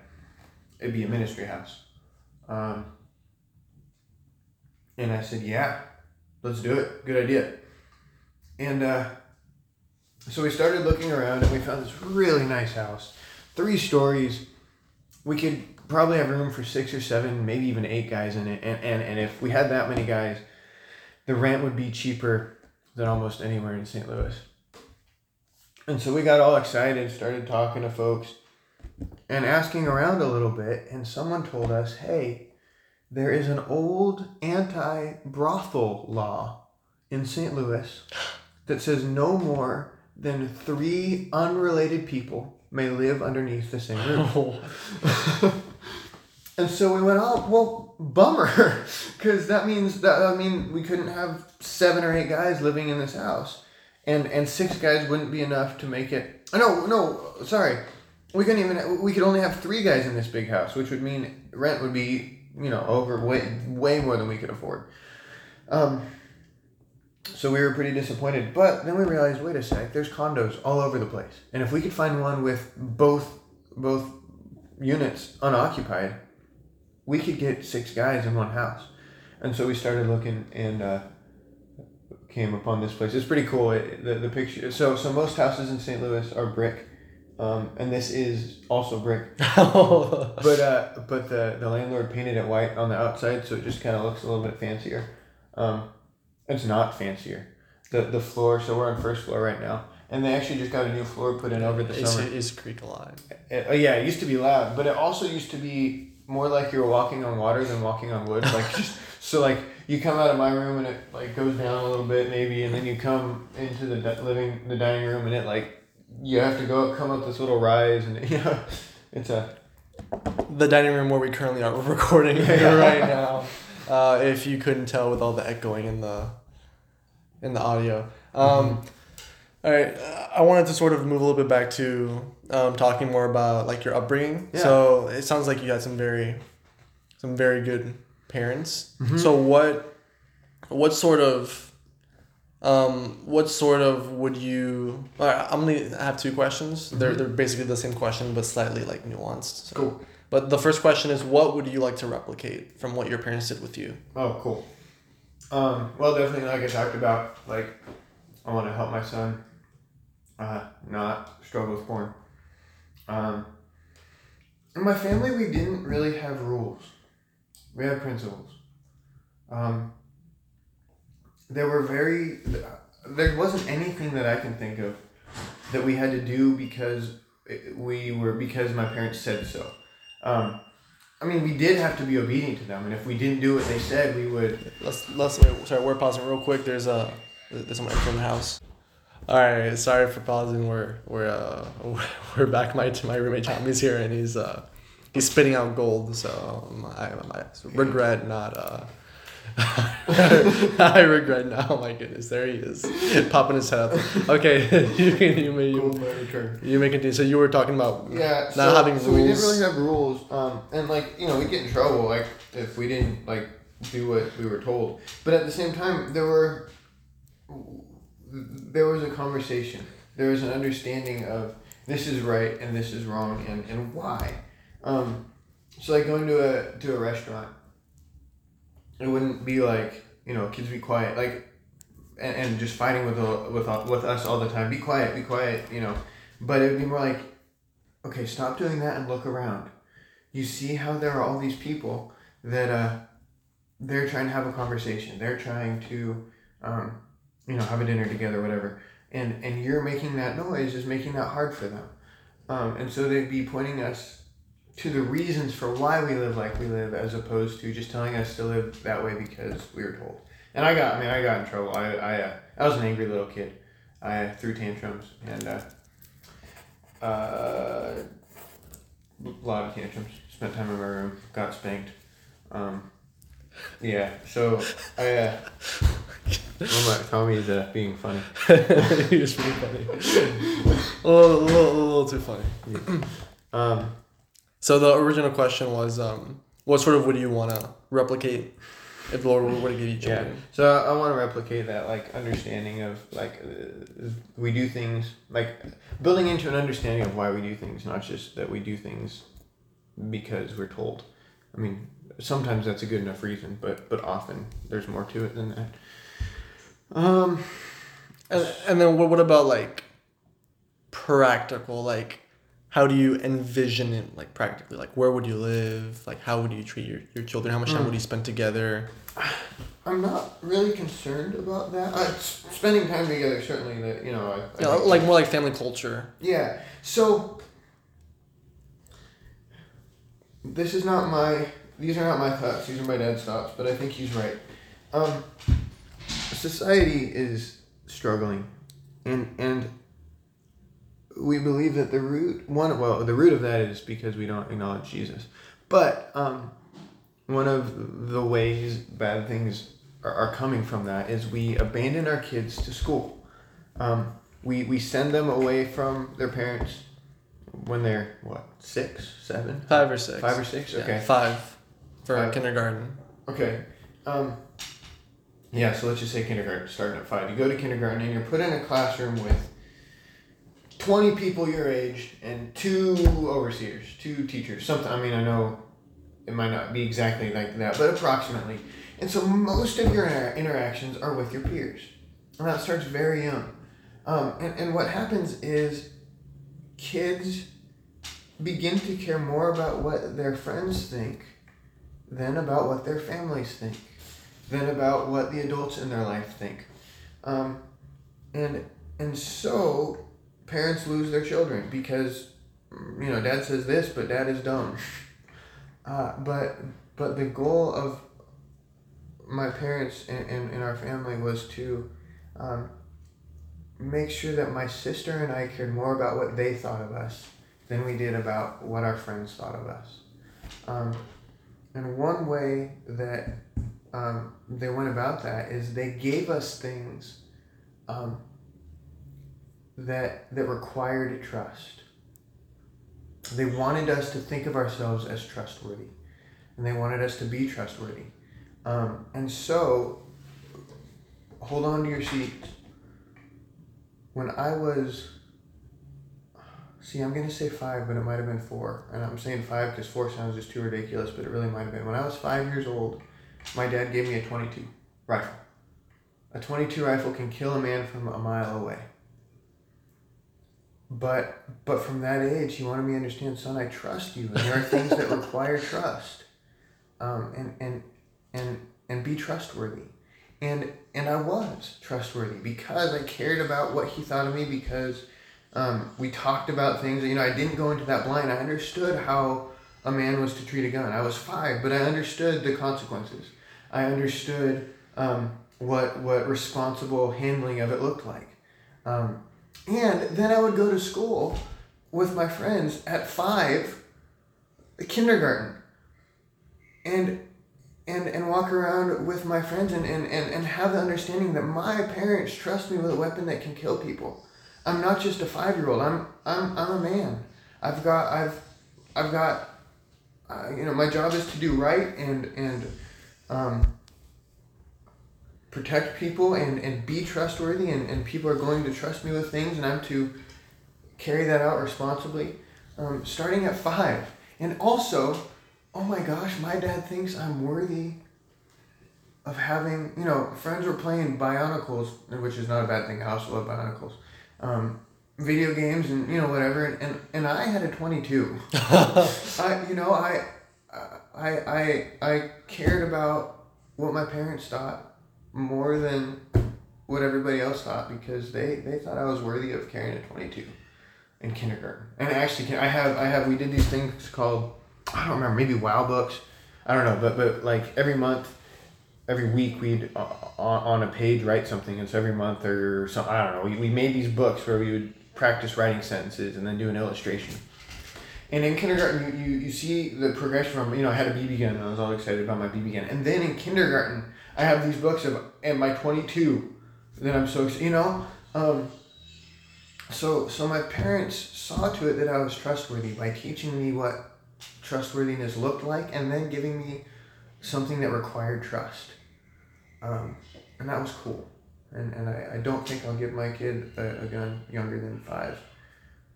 it be a ministry house? Um, and I said, yeah, let's do it. Good idea. And uh, so we started looking around and we found this really nice house. Three stories. We could probably have room for six or seven, maybe even eight guys in it. And, and, and if we had that many guys, the rent would be cheaper than almost anywhere in Saint Louis. And so we got all excited, started talking to folks and asking around a little bit. And someone told us, hey, there is an old anti-brothel law in Saint Louis that says no more than three unrelated people may live underneath the same roof. And so we went, oh, well, bummer, because that means that I mean we couldn't have seven or eight guys living in this house, and and six guys wouldn't be enough to make it. Oh, no, no, sorry, we couldn't even. We could only have three guys in this big house, which would mean rent would be you know over way way more than we could afford. Um. So we were pretty disappointed, but then we realized, wait a sec, there's condos all over the place, and if we could find one with both both units unoccupied, we could get six guys in one house. And so we started looking and uh, came upon this place. It's pretty cool. It, the the picture. So so most houses in Saint Louis are brick, um, and this is also brick. but uh, but the the landlord painted it white on the outside, so it just kind of looks a little bit fancier. Um, It's not fancier. The the floor, so we're on first floor right now. And they actually just got a new floor put in over the it's, summer. It is creak alive. It, yeah, it used to be loud, but it also used to be more like you were walking on water than walking on wood. Like just, so like you come out of my room and it like goes down a little bit maybe, and then you come into the di- living the dining room and it like you have to go come up this little rise, and you know it's a the dining room where we currently are. We're recording here right now. Uh, if you couldn't tell with all the echoing in the, in the audio. Um, mm-hmm. All right, I wanted to sort of move a little bit back to um, talking more about like your upbringing. Yeah. So it sounds like you had some very, some very good parents. Mm-hmm. So what, what sort of, um, what sort of would you? All right, I'm gonna have two questions. Mm-hmm. They're they're basically the same question but slightly like nuanced. So. Cool. But the first question is, what would you like to replicate from what your parents did with you? Oh, cool. Um, well, definitely, like I talked about, like, I want to help my son uh, not struggle with porn. Um, in my family, we didn't really have rules. We had principles. Um, there were very... There wasn't anything that I can think of that we had to do because we were... Because my parents said so. Um, I mean, we did have to be obedient to them, and if we didn't do what they said, we would. Let's let's wait, sorry, we're pausing real quick. There's a there's someone in the house. All right, sorry for pausing. We're we're uh, we're back. My my roommate Tommy's here, and he's uh he's spitting out gold. So um, I, I regret not uh I regret now. Oh my goodness, there he is, popping his head up. Okay, you can you may you, you may continue. So you were talking about yeah, not so, having so rules. So we didn't really have rules, um, and like you know, we get in trouble like if we didn't like do what we were told. But at the same time, there were there was a conversation. There was an understanding of this is right and this is wrong and and why. Um, so like going to a to a restaurant. It wouldn't be like, you know, kids be quiet, like, and, and just fighting with with with us all the time. Be quiet, be quiet, you know. But it would be more like, okay, stop doing that and look around. You see how there are all these people that uh, they're trying to have a conversation. They're trying to, um, you know, have a dinner together, whatever. And and you're making that noise is making that hard for them. Um, and so they'd be pointing us to the reasons for why we live like we live, as opposed to just telling us to live that way because we were told. And I got, I mean, I got in trouble. I, I, uh, I was an angry little kid. I threw tantrums and uh, uh, a lot of tantrums. Spent time in my room. Got spanked. Um, yeah. So I. Uh, Well, Tommy's uh, being funny. He was being funny. a, little, a, little, a little too funny. Yeah. Um. So the original question was, um, what sort of would you want to replicate if the Lord were to give you children? Yeah. So I, I want to replicate that, like, understanding of, like, uh, we do things, like, building into an understanding of why we do things, not just that we do things because we're told. I mean, sometimes that's a good enough reason, but, but often there's more to it than that. Um, and, and then what, what about, like, practical, like, how do you envision it, like, practically? Like, where would you live? Like, how would you treat your, your children? How much time mm. would you spend together? I'm not really concerned about that. Uh, spending time together, certainly, that, you know. I, I yeah, like, more like family culture. Yeah. So, this is not my, these are not my thoughts. These are my dad's thoughts, but I think he's right. Um, society is struggling, and and... we believe that the root one well the root of that is because we don't acknowledge Jesus, but um, one of the ways bad things are, are coming from that is we abandon our kids to school. Um, we we send them away from their parents when they're what six, seven, five or six, five or six. Okay, yeah, five for five. Kindergarten. Okay, um, yeah. So let's just say kindergarten, starting at five. You go to kindergarten and you're put in a classroom with twenty people your age and two overseers, two teachers, something. I mean, I know it might not be exactly like that, but approximately. And so most of your inter- interactions are with your peers. And that starts very young. Um, and, and what happens is kids begin to care more about what their friends think than about what their families think, than about what the adults in their life think. Um, and and so... parents lose their children because, you know, dad says this, but dad is dumb. Uh, but but the goal of my parents and, and, and our family was to um, make sure that my sister and I cared more about what they thought of us than we did about what our friends thought of us. Um, and one way that um, they went about that is they gave us things um, that that required trust. They wanted us to think of ourselves as trustworthy, and they wanted us to be trustworthy. Um, and so, hold on to your seats. When I was, see, I'm going to say five, but it might have been four. And I'm saying five because four sounds just too ridiculous, but it really might have been. When I was five years old, my dad gave me a twenty-two rifle. A twenty-two rifle can kill a man from a mile away. But but from that age, he wanted me to understand, son, I trust you. And there are things that require trust. Um, and, and and and be trustworthy. And and I was trustworthy because I cared about what he thought of me, because um, we talked about things. You know, I didn't go into that blind. I understood how a man was to treat a gun. I was five, but I understood the consequences. I understood um, what, what responsible handling of it looked like. Um, And then I would go to school with my friends at five, kindergarten. And and, and walk around with my friends and, and, and, and have the understanding that my parents trust me with a weapon that can kill people. I'm not just a five-year-old. I'm I'm I'm a man. I've got I've I've got uh, you know, my job is to do right and and um, protect people and, and be trustworthy, and, and people are going to trust me with things, and I'm to carry that out responsibly. Um, starting at five. And also, oh my gosh, my dad thinks I'm worthy of having, you know, friends were playing Bionicles, which is not a bad thing. I also love Bionicles. Um, video games and, you know, whatever. And, and, and I had a twenty-two. I, you know, I, I, I, I cared about what my parents thought more than what everybody else thought, because they, they thought I was worthy of carrying a twenty-two in kindergarten. And actually, I have, I have, we did these things called, I don't remember, maybe Wow Books. I don't know, but, but like every month, every week we'd uh, on a page write something, and so every month or something, I don't know, we, we made these books where we would practice writing sentences and then do an illustration. And in kindergarten, you, you, you see the progression from, you know, I had a B B gun and I was all excited about my B B gun. And then in kindergarten, I have these books of, and my twenty-two that I'm so excited, you know. Um, so, so my parents saw to it that I was trustworthy by teaching me what trustworthiness looked like and then giving me something that required trust. Um, and that was cool. And and I, I don't think I'll give my kid a, a gun younger than five.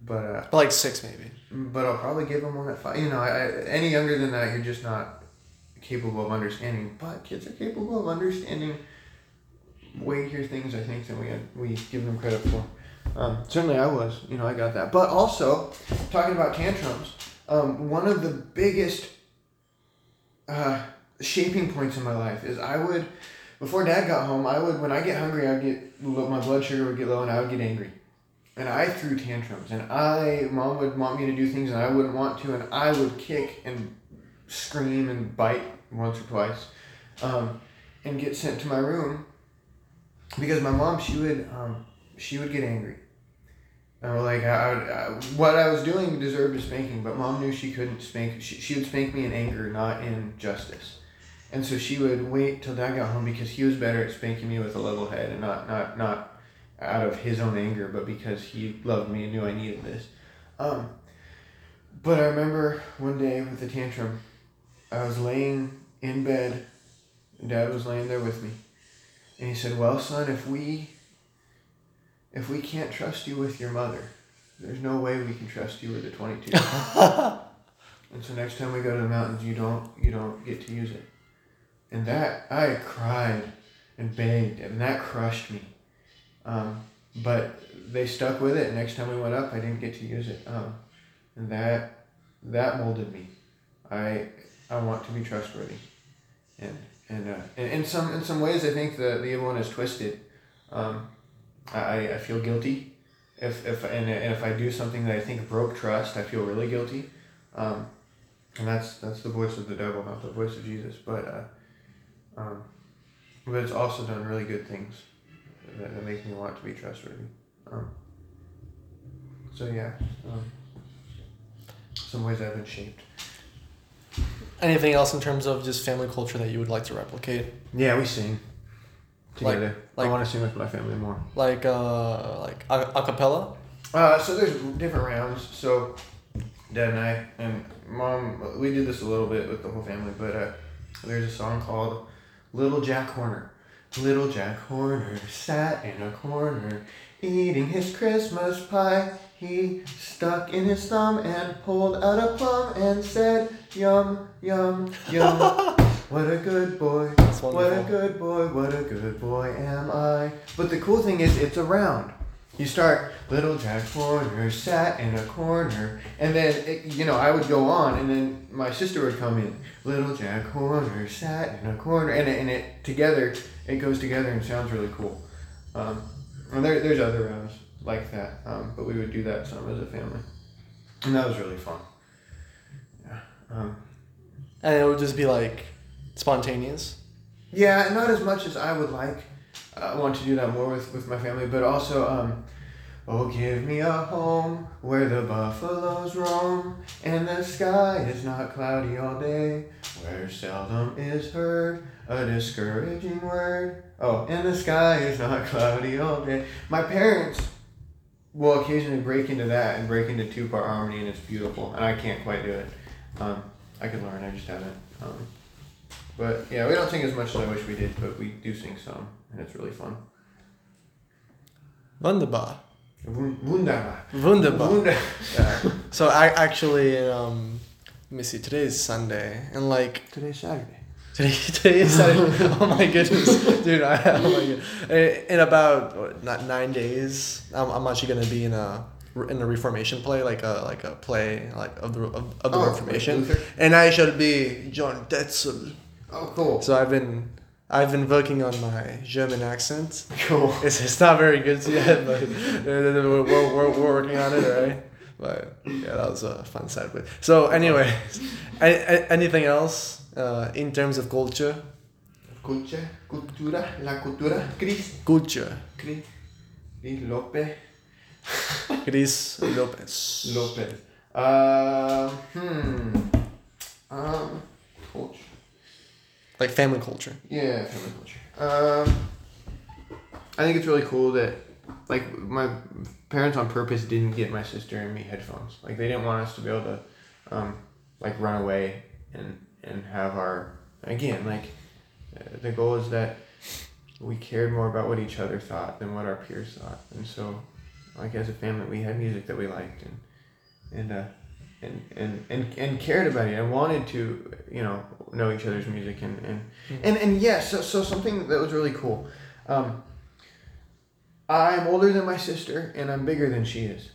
But uh, like six maybe. But I'll probably give him one at five. You know, I, I, any younger than that, you're just not capable of understanding. But kids are capable of understanding weightier things, I think, than we we give them credit for. Um, certainly I was. You know, I got that. But also, talking about tantrums, um, one of the biggest uh, shaping points in my life is I would... Before Dad got home, I would, when I get hungry, I'd get, my blood sugar would get low and I would get angry. And I threw tantrums, and I, Mom would want me to do things and I wouldn't want to, and I would kick and scream and bite once or twice, um, and get sent to my room because my mom, she would, um, she would get angry. Uh, like, I, would, I what I was doing deserved a spanking, but Mom knew she couldn't spank, she, she would spank me in anger, not in justice. And so she would wait till Dad got home because he was better at spanking me with a level head, and not, not, not out of his own anger, but because he loved me and knew I needed this. Um, but I remember one day with the tantrum, I was laying in bed, and Dad was laying there with me. And he said, well, son, if we, if we can't trust you with your mother, there's no way we can trust you with a twenty-two. And so next time we go to the mountains, you don't, you don't get to use it. And that, I cried and begged, and that crushed me. Um, but they stuck with it, and next time we went up, I didn't get to use it. Um, and that that molded me. I I want to be trustworthy. And and uh, and in some in some ways, I think the, the evil one is twisted. Um, I I feel guilty if if and, and if I do something that I think broke trust, I feel really guilty. Um, and that's that's the voice of the devil, not the voice of Jesus. But uh, Um, but it's also done really good things that, that make me want to be trustworthy. Um, so yeah, um, some ways I've been shaped. Anything else in terms of just family culture that you would like to replicate? Yeah, we sing together. Like, like, I want to sing with my family more. Like uh, like a-, a cappella? Uh, so there's different rounds. So Dad and I and Mom, we did this a little bit with the whole family, but uh, there's a song called Little Jack Horner. Little Jack Horner sat in a corner eating his Christmas pie. He stuck in his thumb and pulled out a plum and said, yum, yum, yum. What a good boy. What a good boy. What a good boy am I. But the cool thing is it's a round. You start, Little Jack Horner sat in a corner, and then, it, you know, I would go on, and then my sister would come in, Little Jack Horner sat in a corner, and it, and it together, it goes together and sounds really cool. Um, and there, there's other rounds like that, um, but we would do that some as a family, and that was really fun. Yeah. Um, and it would just be, like, spontaneous? Yeah, not as much as I would like. I want to do that more with, with my family, but also um, Oh, give me a home where the buffaloes roam and the sky is not cloudy all day, where seldom is heard a discouraging word. Oh, and the sky is not cloudy all day. My parents will occasionally break into that and break into two-part harmony, and it's beautiful, and I can't quite do it. Um, I could learn, I just haven't. Um, but yeah, we don't sing as much as I wish we did, but we do sing some, and it's really fun. Wunderbar. Wunderbar. Wunderbar. Wunderbar. Yeah. So I actually, um, let me see, today is Sunday, and like... Today's Saturday. Today, today is Saturday. Oh my goodness. Dude, I, oh my goodness. In about not nine days, I'm, I'm actually going to be in a... in a Reformation play, like a like a play like of the of, of the oh, Reformation, like and I shall be John Tetzel. Oh, cool! So I've been I've been working on my German accent. Cool. It's it's not very good yet, but we're, we're we're working on it, right? But yeah, that was a fun side bit. So, anyways, anything else uh, in terms of culture? Culture, cultura, la cultura, Chris. Culture. Chris, Chris Lopez. Chris Lopez. Lopez. Uh, hmm. Um, culture. Like family culture. Yeah, family culture. Um, I think it's really cool that, like, my parents on purpose didn't get my sister and me headphones. Like, they didn't want us to be able to, um, like, run away and and have our again like, the goal is that we cared more about what each other thought than what our peers thought, and so. Like as a family, we had music that we liked and and uh, and, and and and cared about it. I wanted to, you know, know each other's music and and mm-hmm. and, and yes. Yeah, so so something that was really cool. Um, I'm older than my sister and I'm bigger than she is.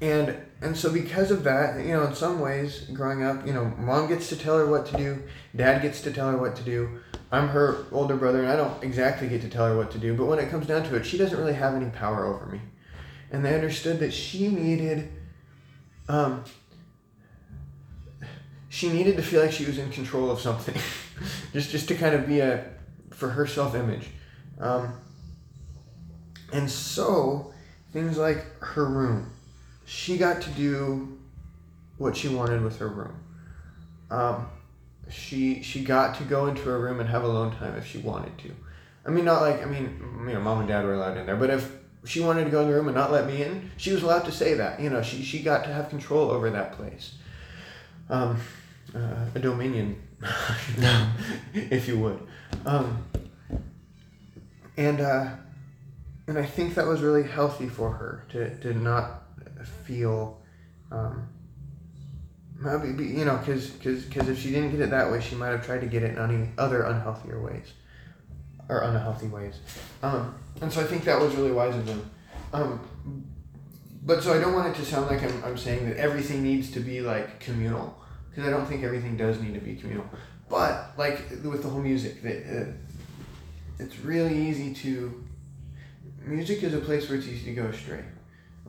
And and so because of that, you know, in some ways, growing up, you know, mom gets to tell her what to do, dad gets to tell her what to do. I'm her older brother, and I don't exactly get to tell her what to do, but when it comes down to it, she doesn't really have any power over me. And they understood that she needed, um, she needed to feel like she was in control of something, just just to kind of be a, for her self-image. Um, and so, things like her room. She got to do what she wanted with her room. Um... She she got to go into her room and have alone time if she wanted to. I mean, not like, I mean, you know, mom and dad were allowed in there, but if she wanted to go in the room and not let me in, she was allowed to say that. You know, she, she got to have control over that place. Um, uh, a dominion, if you would. Um, and uh, and I think that was really healthy for her to, to not feel... Um, You know, because cause, cause if she didn't get it that way, she might have tried to get it in any other unhealthier ways. Or unhealthy ways. Um, and so I think that was really wise of them. Um, but so I don't want it to sound like I'm, I'm saying that everything needs to be, like, communal. Because I don't think everything does need to be communal. But, like, with the whole music, that uh, it's really easy to... Music is a place where it's easy to go astray.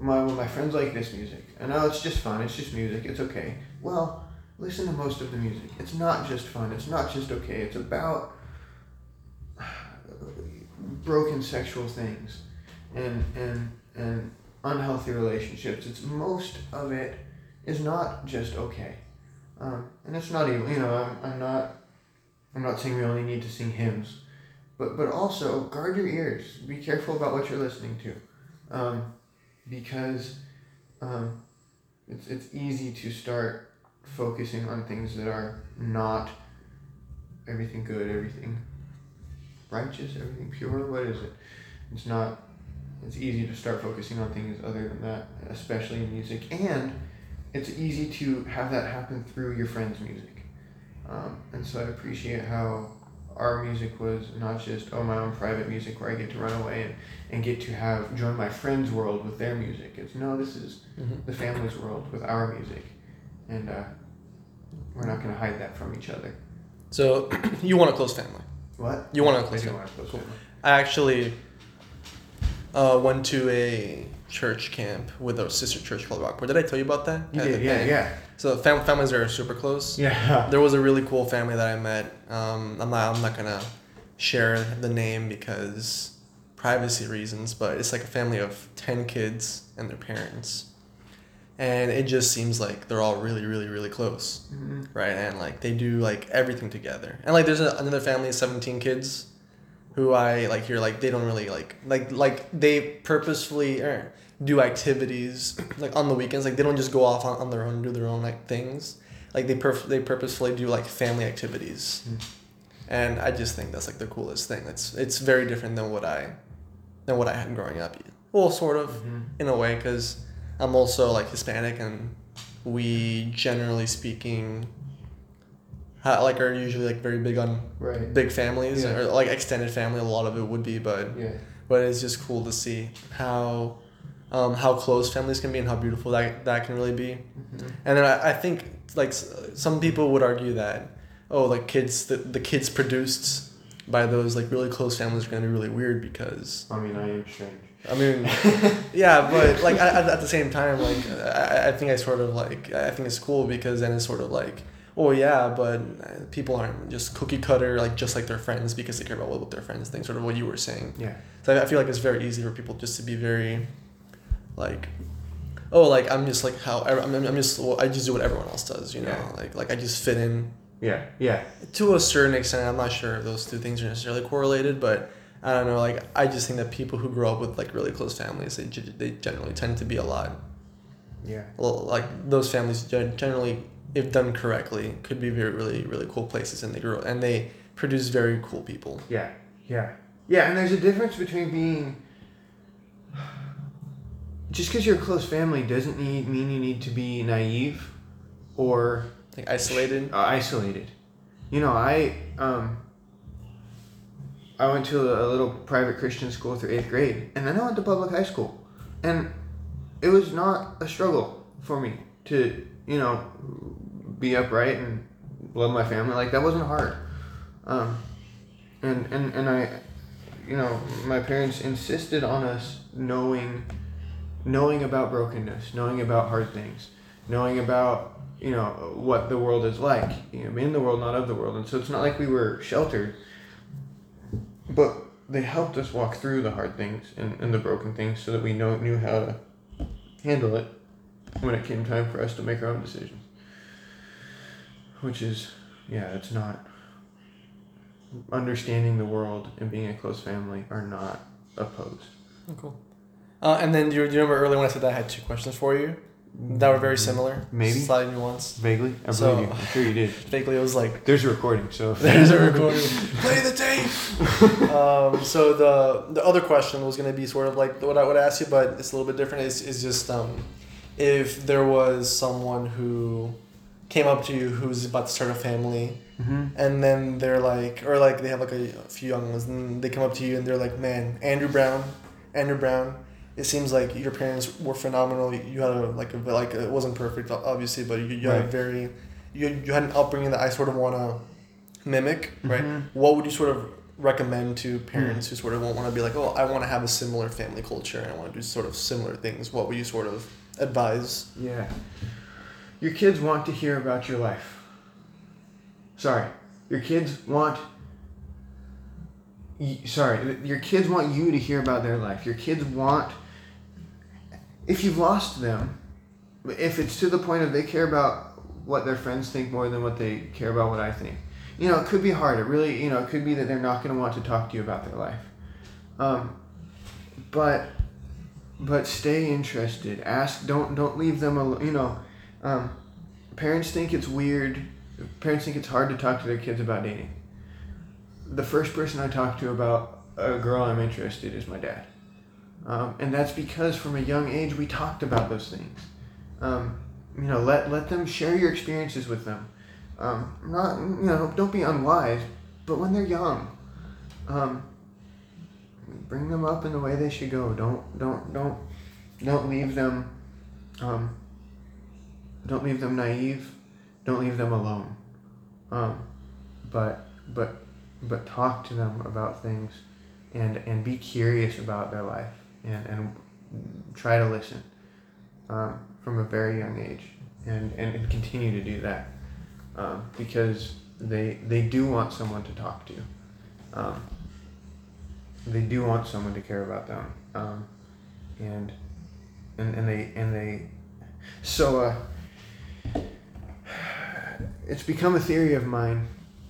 My, well, my friends like this music. And oh, it's just fun. It's just music. It's okay. Well, listen to most of the music. It's not just fun. It's not just okay. It's about broken sexual things and and and unhealthy relationships. It's most of it is not just okay, um, and it's not even. You know, I'm I'm not I'm not saying we only need to sing hymns, but but also guard your ears. Be careful about what you're listening to, um, because. Um, It's it's easy to start focusing on things that are not everything good, everything righteous, everything pure. What is it? It's not. It's easy to start focusing on things other than that, especially in music. And it's easy to have that happen through your friends' music. Um, and so I appreciate how our music was not just oh my own private music where I get to run away and, and get to have join my friend's world with their music. It's no, this is mm-hmm. the family's world with our music, and uh, we're not going to hide that from each other. So you want a close family? What? You want a close I family? Want a close cool. family. I actually uh, went to a church camp with our sister church called Rockport. Did I tell you about that? You did, yeah, yeah, yeah. So fam- families are super close. Yeah. There was a really cool family that I met. Um, I'm not. I'm not gonna share the name because privacy reasons, but it's like a family of ten kids and their parents. And it just seems like they're all really, really, really close, mm-hmm. right? And, like, they do, like, everything together. And, like, there's a, another family of seventeen kids who I, like, hear, like, they don't really, like, like, like they purposefully er, do activities, like, on the weekends. Like, they don't just go off on, on their own and do their own, like, things. Like, they perf- they purposefully do, like, family activities. Mm-hmm. And I just think that's, like, the coolest thing. It's it's very different than what I, than what I had growing up. Well, sort of, mm-hmm. in a way, because I'm also, like, Hispanic, and we, generally speaking, ha- like, are usually, like, very big on right. big families, yeah. or, like, extended family, a lot of it would be, but yeah. but it's just cool to see how um, how close families can be and how beautiful that that can really be. Mm-hmm. And then I, I think, like, some people would argue that, oh, like, kids, the, the kids produced by those, like, really close families are going to be really weird because... I mean, I am strange. I mean, yeah, but, like, I, at the same time, like, I, I think I sort of, like, I think it's cool because then it's sort of like, oh, yeah, but people aren't just cookie cutter, like, just like their friends because they care about what their friends think, sort of what you were saying. Yeah. So I feel like it's very easy for people just to be very, like, oh, like, I'm just, like, how, I'm, I'm just, well, I just do what everyone else does, you know, yeah. like, like, I just fit in. Yeah, yeah. To a certain extent, I'm not sure if those two things are necessarily correlated, but... I don't know, like, I just think that people who grow up with, like, really close families, they they generally tend to be a lot. Yeah. Well, like, those families generally, if done correctly, could be very, really, really cool places, and they grow, and they produce very cool people. Yeah, yeah. Yeah, and there's a difference between being... Just because you're a close family doesn't need, mean you need to be naive or... Like, isolated? Uh, isolated. You know, I... um. I went to a little private Christian school through eighth grade, and then I went to public high school, and it was not a struggle for me to, you know, be upright and love my family. Like, that wasn't hard. Um, and, and, and I, you know, my parents insisted on us knowing, knowing about brokenness, knowing about hard things, knowing about, you know, what the world is like, you know, in the world, not of the world. And so it's not like we were sheltered. But they helped us walk through the hard things and, and the broken things so that we know, knew how to handle it when it came time for us to make our own decisions. Which is, yeah, it's not... Understanding the world and being a close family are not opposed. Oh, cool. Uh, and then do you, do you remember earlier when I said that I had two questions for you? That were very similar. Maybe. Slightly nuanced. Vaguely? I so, believe you. I'm sure you did. Vaguely, it was like... There's a recording, so... There's a recording. Play the tape! um, so the the other question was going to be sort of like what I would ask you, but it's a little bit different. It's, it's just um, if there was someone who came up to you who's about to start a family, mm-hmm. and then they're like... Or like they have like a, a few young ones, and they come up to you and they're like, man, Andrew Brown, Andrew Brown... It seems like your parents were phenomenal. You had a like a, like a, it wasn't perfect obviously, but you, you right. had a very you you had an upbringing that I sort of want to mimic, right? Mm-hmm. What would you sort of recommend to parents mm-hmm. who sort of want to be like, oh, I want to have a similar family culture and I want to do sort of similar things? What would you sort of advise? Yeah, your kids want to hear about your life. Sorry, your kids want. Sorry, your kids want you to hear about their life. Your kids want. If you've lost them, if it's to the point of they care about what their friends think more than what they care about what I think, you know, it could be hard. It really, you know, it could be that they're not going to want to talk to you about their life. Um, but, but stay interested. Ask. Don't don't leave them alone. You know, um, parents think it's weird. Parents think it's hard to talk to their kids about dating. The first person I talk to about a girl I'm interested in is my dad. Um, and that's because from a young age, we talked about those things. Um, you know, let let them share your experiences with them. Um, not, you know, don't be unwise, but when they're young, um, bring them up in the way they should go. Don't, don't, don't, don't leave them, um, don't leave them naive. Don't leave them alone. Um, but, but, but talk to them about things and and be curious about their life and, and try to listen um, from a very young age and, and, and continue to do that um, because they they do want someone to talk to. Um, they do want someone to care about them, um, and and and they and they. So uh, it's become a theory of mine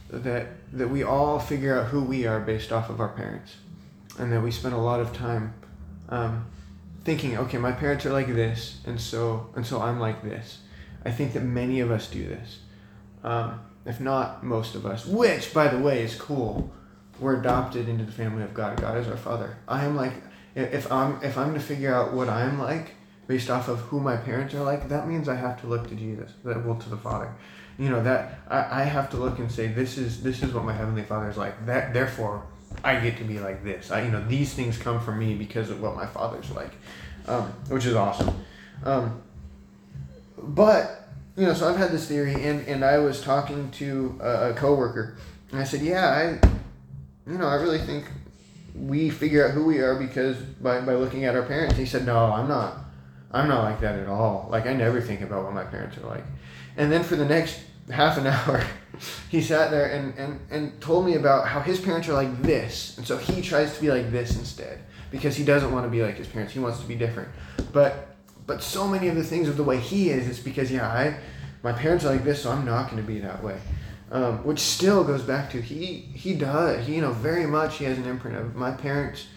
that that we all figure out who we are based off of our parents, and that we spend a lot of time um, thinking, okay, my parents are like this, and so and so I'm like this. I think that many of us do this, um, if not most of us, which, by the way, is cool. We're adopted into the family of God. God is our Father. I am like, if I'm if I'm to figure out what I'm like based off of who my parents are like, that means I have to look to Jesus, that will to the Father. You know, that I, I have to look and say, this is this is what my Heavenly Father is like. That therefore, I get to be like this. I, you know, these things come from me because of what my Father's like, um, which is awesome. Um, but you know, so I've had this theory, and and I was talking to a, a coworker, and I said, yeah, I. you know, I really think we figure out who we are because by, by looking at our parents. He said, no, I'm not. I'm not like that at all. Like, I never think about what my parents are like. And then for the next half an hour, he sat there and, and, and told me about how his parents are like this. And so he tries to be like this instead because he doesn't want to be like his parents. He wants to be different. But but so many of the things of the way he is, it's because, yeah, I my parents are like this, so I'm not going to be that way. Um, which still goes back to he he does he, you know very much he has an imprint of my parents.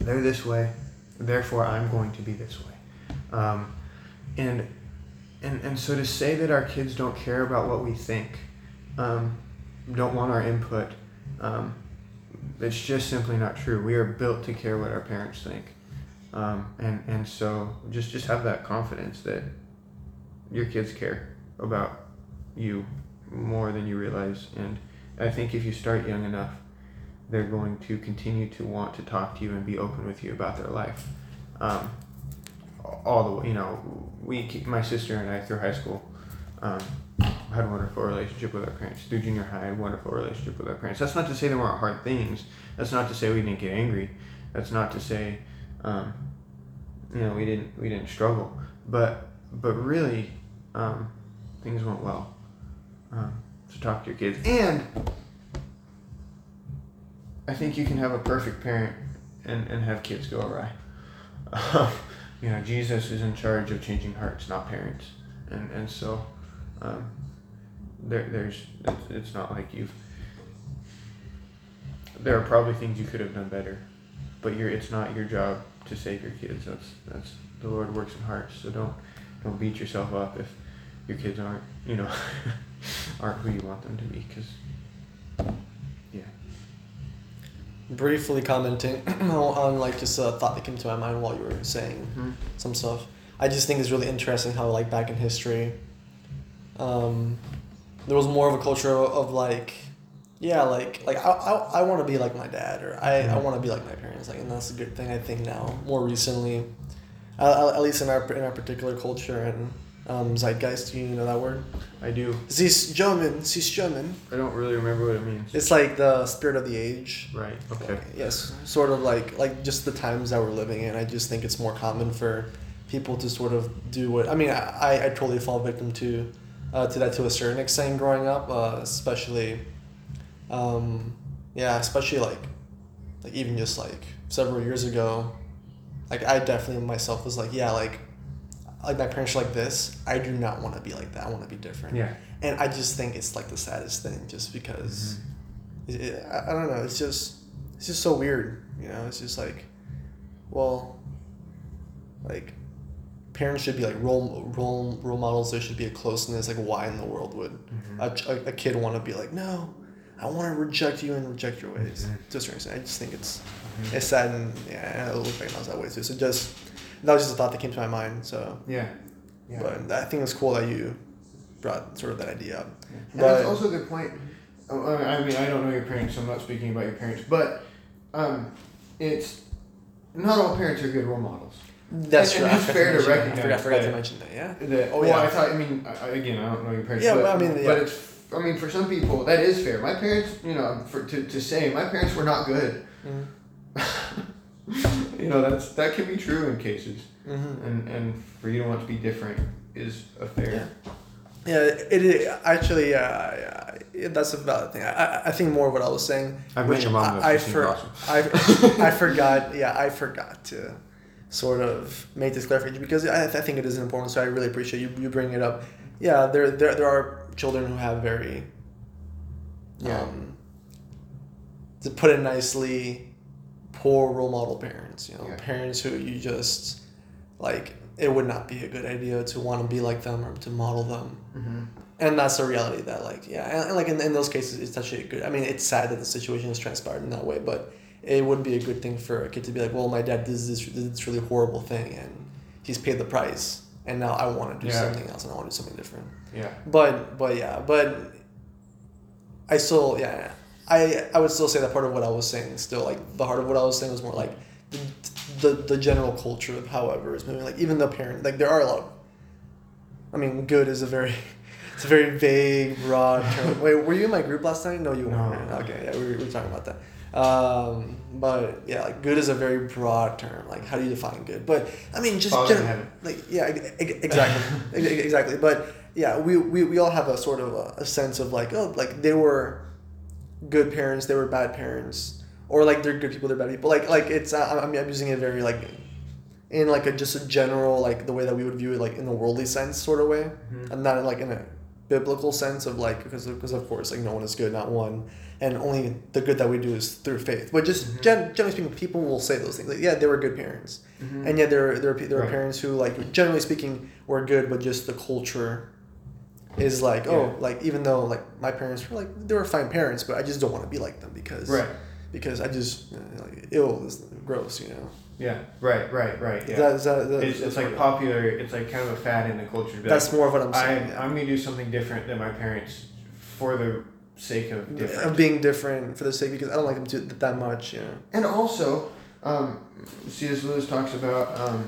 They're this way, therefore I'm going to be this way, um, and and and so to say that our kids don't care about what we think, um, don't want our input, um, it's just simply not true. We are built to care what our parents think, um, and and so just just have that confidence that your kids care about you more than you realize. And I think if you start young enough, they're going to continue to want to talk to you and be open with you about their life, um, all the way. You know, we my sister and I through high school um, had a wonderful relationship with our parents. Through junior high, a wonderful relationship with our parents. That's not to say there weren't hard things. That's not to say we didn't get angry. That's not to say um, you know we didn't we didn't struggle. But but really um, things went well. Um, so talk to your kids, and I think you can have a perfect parent and, and have kids go awry. Um, you know, Jesus is in charge of changing hearts, not parents, and and so um, there there's it's, it's not like you've. There are probably things you could have done better, but you're it's not your job to save your kids. That's that's the Lord works in hearts, so don't don't beat yourself up if your kids aren't you know. aren't who you want them to be, because yeah. Briefly commenting on like just a thought that came to my mind while you were saying mm-hmm. some stuff. I just think it's really interesting how like back in history, um, there was more of a culture of like, yeah, like like I I, I want to be like my dad, or I, yeah. I want to be like my parents, like, and that's a good thing I think now more recently, uh, at least in our in our particular culture and. Um, zeitgeist, do you know that word? I do. This German, this German. I don't really remember what it means. It's like the spirit of the age. Right, okay. Like, yes, sort of like, like just the times that we're living in. I just think it's more common for people to sort of do what... I mean, I, I totally fall victim to uh, to that to a certain extent growing up, uh, especially... Um, yeah, especially like, like even just like several years ago. Like I definitely myself was like, yeah, like... like my parents are like this, I do not want to be like that. I want to be different. Yeah. And I just think it's like the saddest thing just because, mm-hmm. it, I, I don't know, it's just, it's just so weird, you know, it's just like, well, like parents should be like role, role, role models. There should be a closeness. Like why in the world would mm-hmm. a, a kid want to be like, no, I want to reject you and reject your ways. Mm-hmm. To a certain extent. I just think it's, mm-hmm. it's sad. And yeah, I look back and I was that way too. So just, that was just a thought that came to my mind, so... Yeah. yeah. But I think it's cool that you brought sort of that idea up. Yeah. But that's also a good point. I mean, I don't know your parents, so I'm not speaking about your parents, but um, it's... Not all parents are good role models. That's and, true. And it's fair to recognize that. I forgot to mention that, yeah? That, oh, well, yeah. I thought, I mean, I, again, I don't know your parents, yeah, but, well, I mean, yeah. but it's... I mean, for some people, that is fair. My parents, you know, for to, to say, my parents were not good. Mm-hmm. You know, that's that can be true in cases, mm-hmm. and and for you to want to be different is a fair. Yeah, yeah it, it actually uh, Yeah, that's a valid thing. I I think more of what I was saying. I've met your mom. I, I, for, I I forgot. Yeah, I forgot to sort of make this clarification because I, I think it is important. So I really appreciate you you bringing it up. Yeah, there there there are children who have very, yeah. um, to put it nicely, poor role model parents. You know, yeah. Parents who you just like. It would not be a good idea to want to be like them or to model them. Mm-hmm. And that's the reality that, like, yeah. And, and like, in, in those cases, it's actually good. I mean, it's sad that the situation has transpired in that way, but it wouldn't be a good thing for a kid to be like, well, my dad did this, did this really horrible thing, and he's paid the price, and now I want to do yeah. something else, and I want to do something different. Yeah. But, but yeah, but I still, yeah, I, I would still say that part of what I was saying still, like, the heart of what I was saying was more like, the, the the general culture of however is moving, like even the parent, like there are a lot of, I mean, good is a very it's a very vague, broad term. Wait, were you in my group last night? No, you weren't. No. Okay, yeah, we were, we were talking about that. Um, but yeah, like good is a very broad term. Like, how do you define good? But I mean, just general, like yeah, exactly, exactly. But yeah, we, we we all have a sort of a, a sense of like, oh, like they were good parents, they were bad parents. Or like they're good people, they're bad people. Like like it's uh, I'm I'm using it very like, in like a just a general like the way that we would view it like in a worldly sense sort of way, mm-hmm. and not in like in a biblical sense of like because because of course like no one is good, not one, and only the good that we do is through faith. But just mm-hmm. gen- generally speaking, people will say those things. Like yeah, they were good parents, mm-hmm. and yeah, there there there are right. parents who like generally speaking were good, but just the culture. Is like yeah. oh like even though like my parents were like they were fine parents, but I just don't want to be like them because. Right. Because I just, you know, like, ill is gross, you know? Yeah, right, right, right. Yeah. That, is that, that, it's it's like popular, it's like kind of a fad in the culture. That's like, more of what I'm saying. I, yeah. I'm going to do something different than my parents for the sake of different. Of being different for the sake, because I don't like them to, that much, you know? And also, um, C S Lewis talks about, um,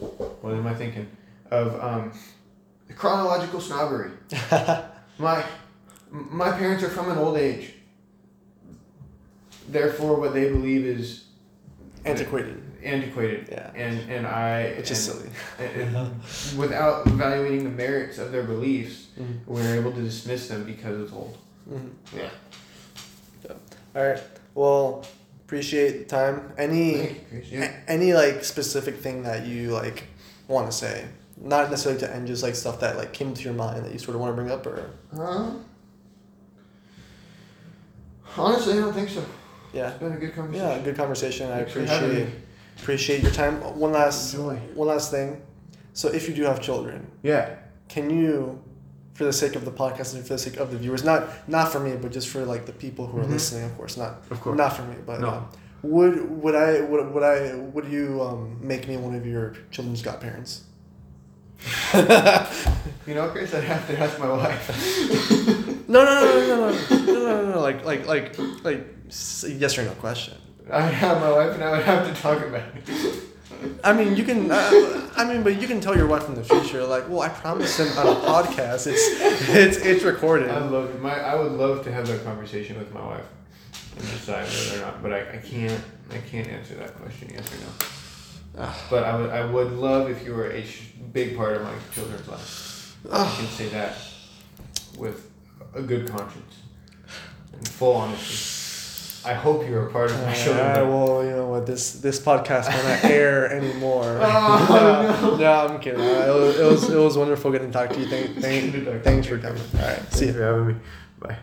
what am I thinking? Of um, chronological snobbery. my My parents are from an old age. Therefore, what they believe is antiquated. Antiquated. Yeah. And and I. Which is and, silly. And, and without evaluating the merits of their beliefs, mm-hmm. we're able to dismiss them because it's old. Mm-hmm. Yeah. yeah. All right. Well, appreciate the time. Any you, a, any like specific thing that you like want to say, not necessarily to end, just like stuff that like came to your mind that you sort of want to bring up, or. Huh? Honestly, I don't think so. Yeah, it's been a good conversation. Yeah, good conversation. I appreciate appreciate your time. One last Enjoy. one last thing. So if you do have children, yeah, can you, for the sake of the podcast and for the sake of the viewers, not not for me, but just for like the people who are mm-hmm. listening, of course, not of course. not for me, but no. um, would would I would would I would you um, make me one of your children's godparents? You know, Chris, I'd have to ask my wife. no, no, no, no, no, no, no, no, no, no, like, like, like, like, yes or no question. I have my wife, and I would have to talk about it. I mean, you can. Uh, I mean, but you can tell your wife in the future, like, well, I promised him on a podcast. It's, it's, it's recorded. I love my. I would love to have that conversation with my wife and decide whether or not. But I, I can't. I can't answer that question. Yes or no. But I would, I would love if you were a sh- big part of my children's life. I can say that with a good conscience and full honesty. I hope you're a part of my children. Uh, well, you know what, this this podcast will not air anymore. Oh, no. no, I'm kidding. It was, it was it was wonderful getting to talk to you. Thank, thank, thanks for coming. All right, see you. Thanks for having me. Bye.